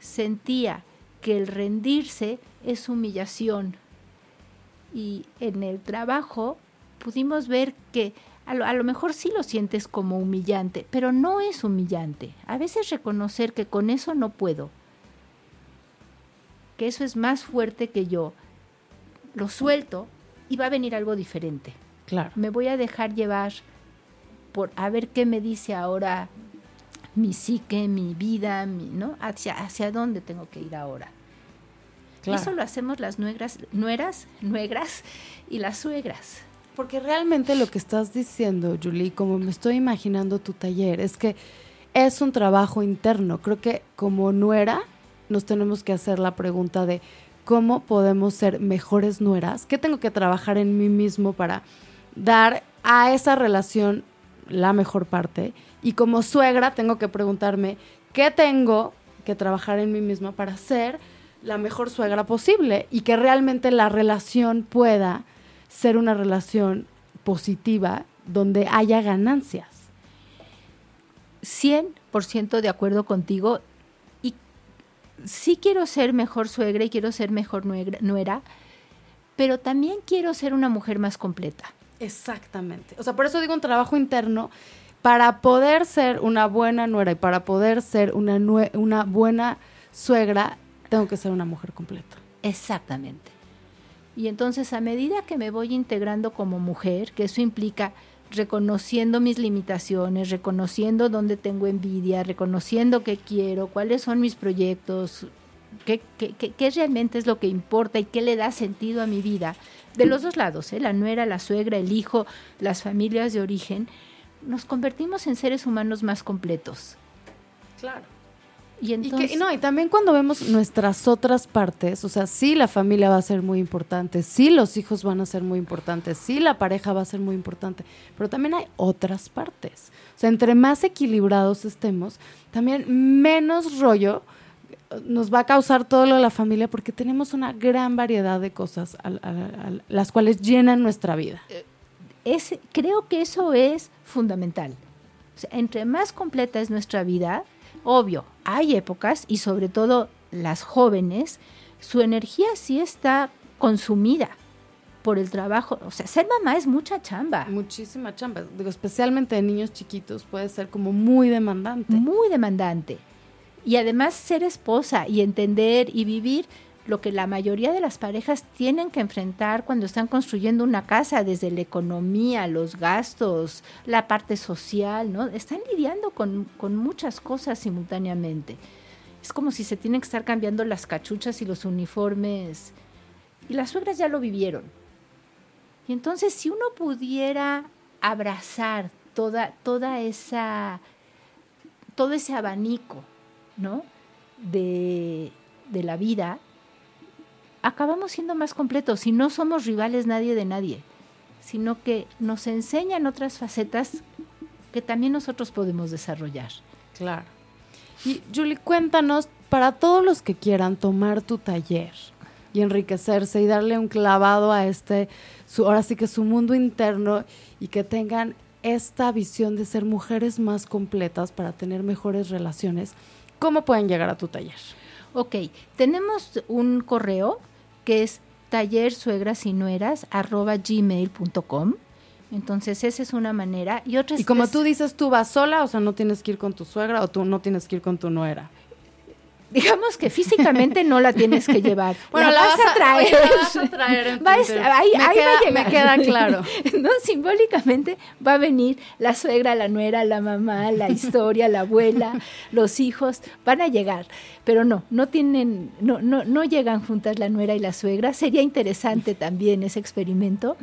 sentía que el rendirse es humillación, y en el trabajo pudimos ver que a lo, a lo mejor sí lo sientes como humillante, pero no es humillante. A veces reconocer que con eso no puedo, que eso es más fuerte que yo, lo suelto y va a venir algo diferente. Claro. Me voy a dejar llevar por a ver qué me dice ahora mi psique, mi vida, mi, ¿no? Hacia, hacia dónde tengo que ir ahora. Claro. Eso lo hacemos las nuegras, nueras, nuegras y las suegras. Porque realmente lo que estás diciendo, Julie, como me estoy imaginando tu taller, es que es un trabajo interno. Creo que como nuera nos tenemos que hacer la pregunta de cómo podemos ser mejores nueras, qué tengo que trabajar en mí mismo para dar a esa relación la mejor parte, y como suegra tengo que preguntarme qué tengo que trabajar en mí misma para ser la mejor suegra posible, y que realmente la relación pueda ser una relación positiva donde haya ganancias. cien por ciento de acuerdo contigo, y sí quiero ser mejor suegra y quiero ser mejor nuera, pero también quiero ser una mujer más completa. Exactamente. O sea, por eso digo un trabajo interno para poder ser una buena nuera y para poder ser una, nue- una buena suegra. Tengo que ser una mujer completa. Exactamente. Y entonces, a medida que me voy integrando como mujer, que eso implica reconociendo mis limitaciones, reconociendo dónde tengo envidia, reconociendo qué quiero, cuáles son mis proyectos, qué, qué, qué, qué realmente es lo que importa y qué le da sentido a mi vida. De los dos lados, ¿eh? La nuera, la suegra, el hijo, las familias de origen, nos convertimos en seres humanos más completos. Claro. Y, entonces... y, que, no, y también cuando vemos nuestras otras partes, o sea, sí la familia va a ser muy importante, sí los hijos van a ser muy importantes, sí la pareja va a ser muy importante, pero también hay otras partes. O sea, entre más equilibrados estemos, también menos rollo nos va a causar todo lo de la familia, porque tenemos una gran variedad de cosas a, a, a, a las cuales llenan nuestra vida. Es, creo que eso es fundamental. O sea, entre más completa es nuestra vida, obvio, hay épocas y sobre todo las jóvenes, su energía sí está consumida por el trabajo. O sea, ser mamá es mucha chamba. Muchísima chamba. Digo, especialmente de niños chiquitos puede ser como muy demandante. Muy demandante. Y además ser esposa y entender y vivir lo que la mayoría de las parejas tienen que enfrentar cuando están construyendo una casa, desde la economía, los gastos, la parte social, ¿no? Están lidiando con, con muchas cosas simultáneamente. Es como si se tienen que estar cambiando las cachuchas y los uniformes. Y las suegras ya lo vivieron. Y entonces, si uno pudiera abrazar toda, toda esa, todo ese abanico, ¿no?, de, de la vida, acabamos siendo más completos. Y no somos rivales nadie de nadie, sino que nos enseñan otras facetas que también nosotros podemos desarrollar. Claro. Y Julie, cuéntanos, para todos los que quieran tomar tu taller y enriquecerse y darle un clavado a este, su, ahora sí que su mundo interno, y que tengan esta visión de ser mujeres más completas para tener mejores relaciones, ¿cómo pueden llegar a tu taller? Ok, tenemos un correo que es taller suegras y nueras arroba gmail punto com. Entonces, esa es una manera. Y otra es, y como es, tú dices, tú vas sola, o sea, no tienes que ir con tu suegra, o tú no tienes que ir con tu nuera. Digamos que físicamente no la tienes que llevar. Bueno, la, la vas, vas a traer. La vas a traer en vas, ahí me ahí queda, va a llegar. Me queda claro. No, simbólicamente va a venir la suegra, la nuera, la mamá, la historia, la abuela, los hijos, van a llegar. Pero no, no tienen, no, no, no llegan juntas la nuera y la suegra. Sería interesante también ese experimento.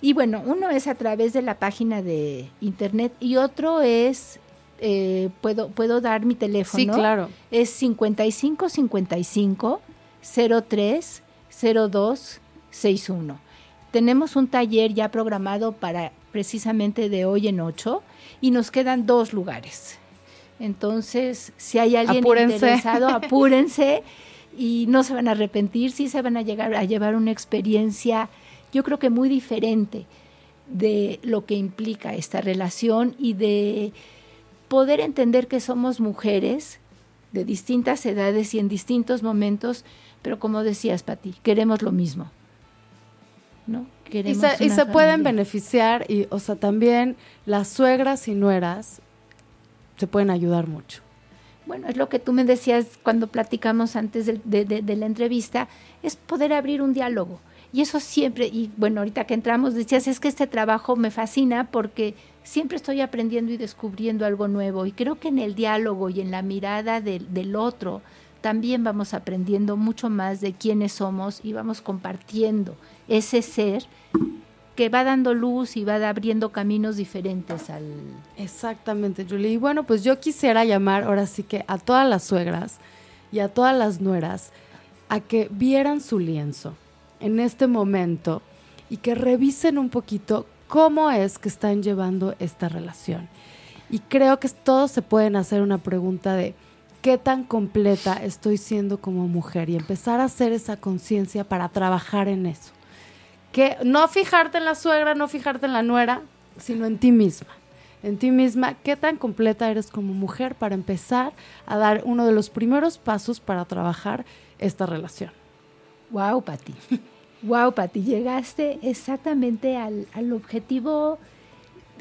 Y bueno, uno es a través de la página de internet y otro es... Eh, puedo puedo dar mi teléfono. Sí, claro. Es cincuenta y cinco cincuenta y cinco cero tres cero dos sesenta y uno. Tenemos un taller ya programado para precisamente de hoy en ocho y nos quedan dos lugares. Entonces, si hay alguien apúrense. interesado, apúrense y no se van a arrepentir, sí se van a llegar a llevar una experiencia, yo creo que muy diferente de lo que implica esta relación y de poder entender que somos mujeres de distintas edades y en distintos momentos, pero como decías, Pati, queremos lo mismo, ¿no? Queremos y se, y se pueden beneficiar, y, o sea, también las suegras y nueras se pueden ayudar mucho. Bueno, es lo que tú me decías cuando platicamos antes de, de, de, de la entrevista, es poder abrir un diálogo. Y eso siempre, y bueno, ahorita que entramos decías, es que este trabajo me fascina porque siempre estoy aprendiendo y descubriendo algo nuevo, y creo que en el diálogo y en la mirada del, del otro también vamos aprendiendo mucho más de quiénes somos y vamos compartiendo ese ser que va dando luz y va abriendo caminos diferentes al... Exactamente, Julie. Y bueno, pues yo quisiera llamar ahora sí que a todas las suegras y a todas las nueras a que vieran su lienzo en este momento y que revisen un poquito cómo es que están llevando esta relación. Y creo que todos se pueden hacer una pregunta de qué tan completa estoy siendo como mujer y empezar a hacer esa conciencia para trabajar en eso. Que no fijarte en la suegra, no fijarte en la nuera, sino en ti misma. En ti misma, qué tan completa eres como mujer para empezar a dar uno de los primeros pasos para trabajar esta relación. Wow, Pati. Wow, Pati, llegaste exactamente al, al objetivo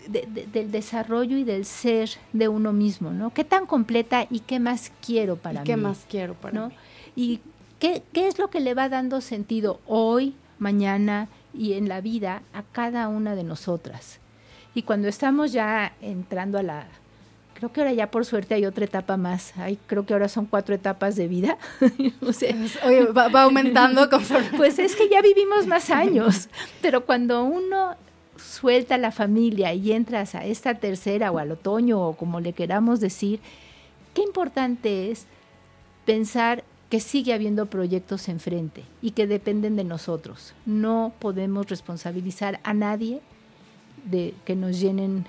de, de, del desarrollo y del ser de uno mismo, ¿no? ¿Qué tan completa y qué más quiero para mí? ¿Qué más quiero para mí? ¿No? ¿Y qué, qué es lo que le va dando sentido hoy, mañana y en la vida a cada una de nosotras? Y cuando estamos ya entrando a la... Creo que ahora ya por suerte hay otra etapa más. Ay, creo que ahora son cuatro etapas de vida. No sé. Oye, va, va aumentando conforme. Pues es que ya vivimos más años. Pero cuando uno suelta la familia y entras a esta tercera o al otoño o como le queramos decir, qué importante es pensar que sigue habiendo proyectos enfrente y que dependen de nosotros. No podemos responsabilizar a nadie de que nos llenen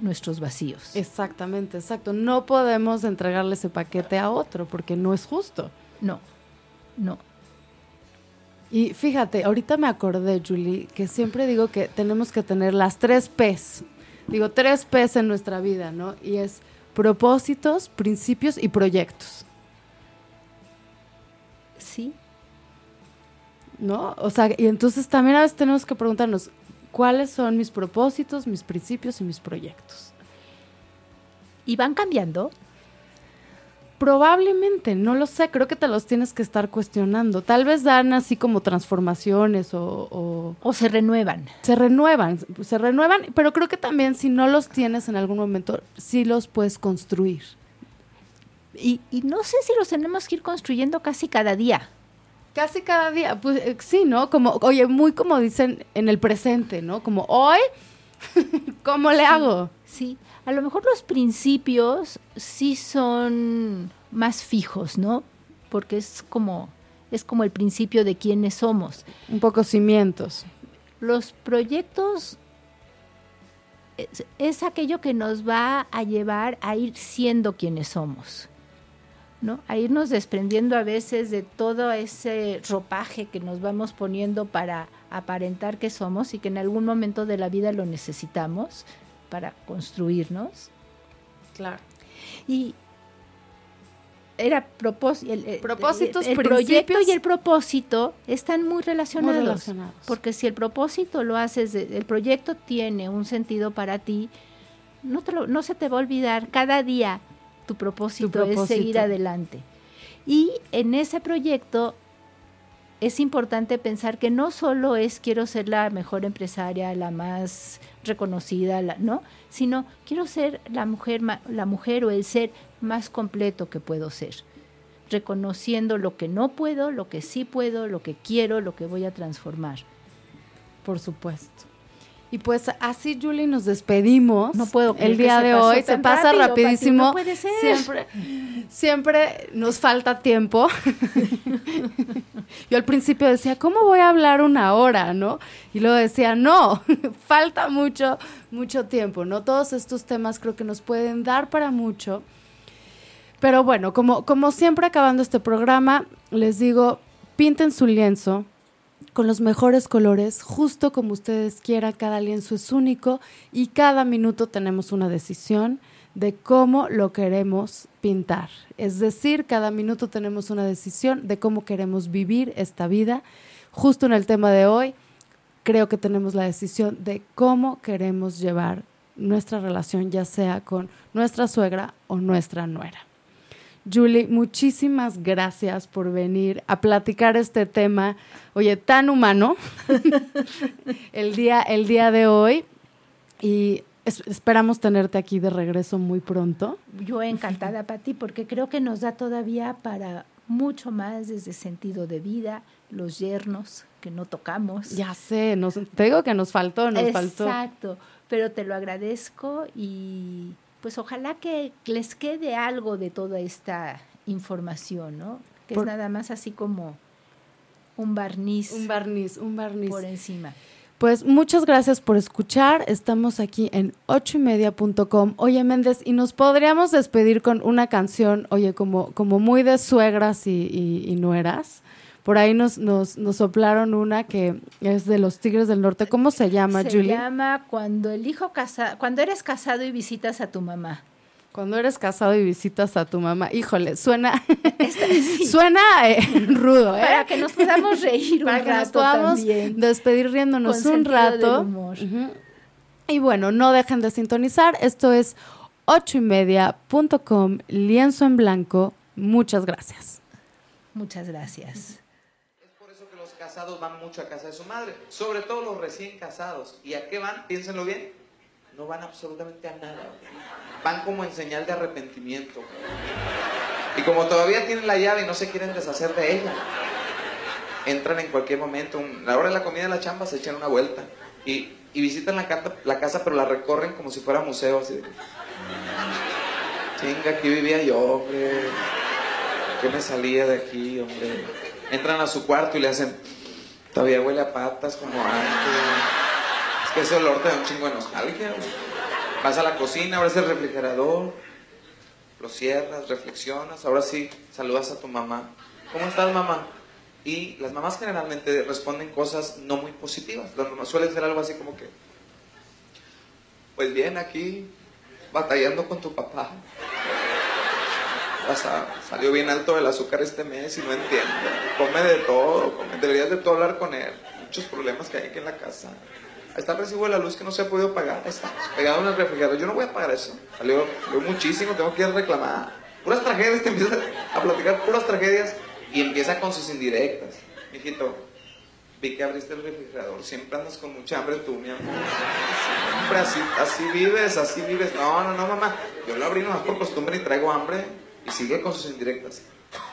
nuestros vacíos. Exactamente, exacto. No podemos entregarle ese paquete a otro porque no es justo. No, no. Y fíjate, ahorita me acordé, Julie, que siempre digo que tenemos que tener las tres P's digo, tres P's en nuestra vida, ¿no? Y es propósitos, principios y proyectos. Sí. ¿No? O sea, y entonces también a veces tenemos que preguntarnos, ¿cuáles son mis propósitos, mis principios y mis proyectos? ¿Y van cambiando? Probablemente, no lo sé, creo que te los tienes que estar cuestionando. Tal vez dan así como transformaciones o... O, o se renuevan. Se renuevan, se renuevan, pero creo que también si no los tienes en algún momento, sí los puedes construir. Y, y no sé si los tenemos que ir construyendo casi cada día. Casi cada día, pues sí, ¿no? Como, oye, muy como dicen en el presente, ¿no? Como hoy, ¿cómo le sí, hago? Sí. A lo mejor los principios sí son más fijos, ¿no? Porque es como, es como el principio de quiénes somos. Un poco cimientos. Los proyectos es, es aquello que nos va a llevar a ir siendo quienes somos, ¿no? A irnos desprendiendo a veces de todo ese ropaje que nos vamos poniendo para aparentar que somos y que en algún momento de la vida lo necesitamos, para construirnos. Claro. Y era propós- el, el, propósitos, el, el proyecto y el propósito están muy relacionados, muy relacionados. Porque si el propósito lo haces, de, el proyecto tiene un sentido para ti, no, te lo, no se te va a olvidar. Cada día tu propósito, tu propósito es seguir adelante. Y en ese proyecto es importante pensar que no solo es quiero ser la mejor empresaria, la más reconocida, la, ¿no? Sino quiero ser la mujer, la mujer o el ser más completo que puedo ser, reconociendo lo que no puedo, lo que sí puedo, lo que quiero, lo que voy a transformar. Por supuesto. Y pues así, Julie, nos despedimos. No puedo creer. El día de hoy se pasa rapidísimo. No puede ser. Siempre, siempre nos falta tiempo. Yo al principio decía, ¿cómo voy a hablar una hora, no? Y luego decía, no, falta mucho, mucho tiempo, ¿no? Todos estos temas creo que nos pueden dar para mucho. Pero bueno, como, como siempre acabando este programa, les digo, pinten su lienzo con los mejores colores, justo como ustedes quieran, cada lienzo es único y cada minuto tenemos una decisión de cómo lo queremos pintar. Es decir, cada minuto tenemos una decisión de cómo queremos vivir esta vida. Justo en el tema de hoy, creo que tenemos la decisión de cómo queremos llevar nuestra relación, ya sea con nuestra suegra o nuestra nuera. Julie, muchísimas gracias por venir a platicar este tema, oye, tan humano, el día, el día de hoy, y es, esperamos tenerte aquí de regreso muy pronto. Yo encantada, Pati, porque creo que nos da todavía para mucho más desde sentido de vida, los yernos que no tocamos. Ya sé, nos, te digo que nos faltó, nos Exacto, faltó. Exacto, pero te lo agradezco y... pues ojalá que les quede algo de toda esta información, ¿no? Que por, es nada más así como un barniz. Un barniz, un barniz. Por encima. Pues muchas gracias por escuchar. Estamos aquí en ocho y media punto com. Oye, Méndez, y nos podríamos despedir con una canción, oye, como, como muy de suegras y, y, y nueras. Por ahí nos, nos, nos soplaron una que es de los Tigres del Norte. ¿Cómo se llama, Julie? Se llama Cuando el hijo casa, cuando eres casado y visitas a tu mamá. Cuando eres casado y visitas a tu mamá. Híjole, suena, Esta, sí. suena eh, rudo, ¿eh? Para que nos podamos reír un rato. Para que nos podamos también despedir riéndonos con un rato. Del humor. Uh-huh. Y bueno, no dejen de sintonizar. Esto es ocho y media punto com, lienzo en blanco. Muchas gracias. Muchas gracias. Casados van mucho a casa de su madre, sobre todo los recién casados. ¿Y a qué van? Piénsenlo bien. No van absolutamente a nada. Van como en señal de arrepentimiento. Y como todavía tienen la llave y no se quieren deshacer de ella, entran en cualquier momento. A la hora de la comida de la chamba se echan una vuelta y, y visitan la, cata, la casa, pero la recorren como si fuera museo. Así de... Chinga, aquí vivía yo, hombre. ¿Por qué me salía de aquí, hombre? Entran a su cuarto y le hacen, todavía huele a patas como antes. Es que ese olor te da un chingo de nostalgia. Vas a la cocina, abres el refrigerador, lo cierras, reflexionas. Ahora sí, saludas a tu mamá. ¿Cómo estás, mamá? Y las mamás generalmente responden cosas no muy positivas. Las mamás suelen ser algo así como que, Pues bien, aquí, batallando con tu papá. Vas a, salió bien alto el azúcar este mes y no entiendo. Come de todo, come, deberías de todo hablar con él. Muchos problemas que hay aquí en la casa. Ahí está el recibo de la luz que no se ha podido pagar. Ahí está, pegado en el refrigerador. Yo no voy a pagar eso. Salió, salió muchísimo, tengo que ir a reclamar. Puras tragedias, te empieza a platicar puras tragedias y empieza con sus indirectas. Mijito, vi que abriste el refrigerador. Siempre andas con mucha hambre tú, mi amor. Siempre así, así vives, así vives. No, no, no, mamá. Yo lo abrí nomás por costumbre y traigo hambre. Y sigue con sus indirectas.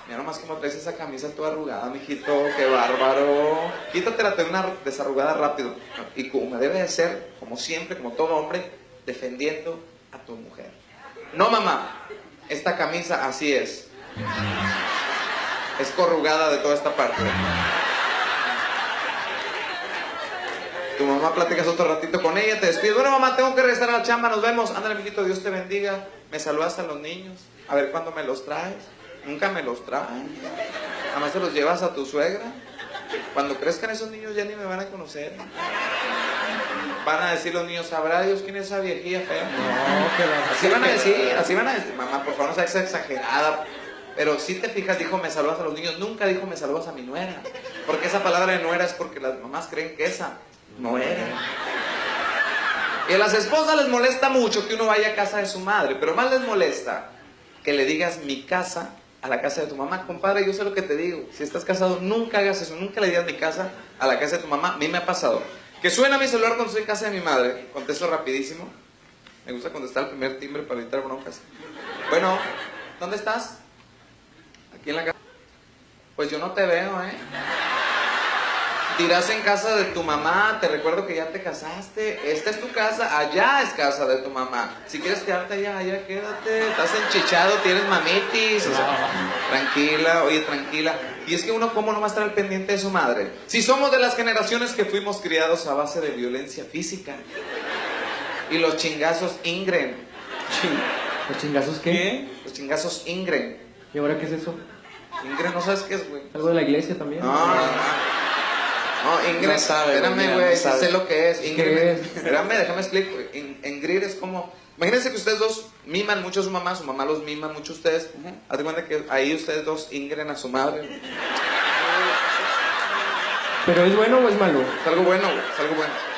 Mira nomás cómo traes esa camisa toda arrugada, mijito, qué bárbaro. Quítatela, te doy una desarrugada rápido. Y como debe de ser, como siempre, como todo hombre, defendiendo a tu mujer. No, mamá, esta camisa así es. Es corrugada de toda esta parte. Tu mamá, platicas otro ratito con ella, te despides. Bueno, mamá, tengo que regresar a la chamba, nos vemos. Ándale, mijito, Dios te bendiga. Me saludas a los niños. A ver cuándo me los traes. Nunca me los traen. Además se los llevas a tu suegra. Cuando crezcan esos niños ya ni me van a conocer. Van a decir los niños, ¿sabrá Dios quién es esa viejilla fea? No, que la... Así van a decir, así van a decir. Mamá, por favor, no seas exagerada. Pero si te fijas, dijo, me saludas a los niños. Nunca dijo, me saludas a mi nuera. Porque esa palabra de nuera es porque las mamás creen que esa no era. Y a las esposas les molesta mucho que uno vaya a casa de su madre. Pero más les molesta que le digas mi casa a la casa de tu mamá. Compadre, yo sé lo que te digo. Si estás casado, nunca hagas eso. Nunca le digas mi casa a la casa de tu mamá. A mí me ha pasado. Que suena mi celular cuando estoy en casa de mi madre. Contesto rapidísimo. Me gusta contestar el primer timbre para evitar broncas. Bueno, ¿dónde estás? Aquí en la casa. Pues yo no te veo, ¿eh? Dirás en casa de tu mamá, te recuerdo que ya te casaste, esta es tu casa, allá es casa de tu mamá. Si quieres quedarte allá, allá quédate, estás enchichado, tienes mamitis, o sea, tranquila, oye, tranquila. Y es que uno cómo no va a estar al pendiente de su madre. Si somos de las generaciones que fuimos criados a base de violencia física. Y los chingazos Ingren. ¿Los chingazos qué? ¿Qué? Los chingazos Ingren. ¿Y ahora qué es eso? Ingren, ¿no sabes qué es, güey? Algo de la iglesia también. No, no, no. No, Ingrid, no sabe, espérame, güey, no sé lo que es. Ingrid, ¿qué es? Espérame, déjame explicar. Ingrid es como... Imagínense que ustedes dos miman mucho a su mamá, su mamá los mima mucho a ustedes. Uh-huh. Haz de cuenta que ahí ustedes dos ingren a su madre. ¿Pero es bueno o es malo? Es algo bueno, güey, es algo bueno.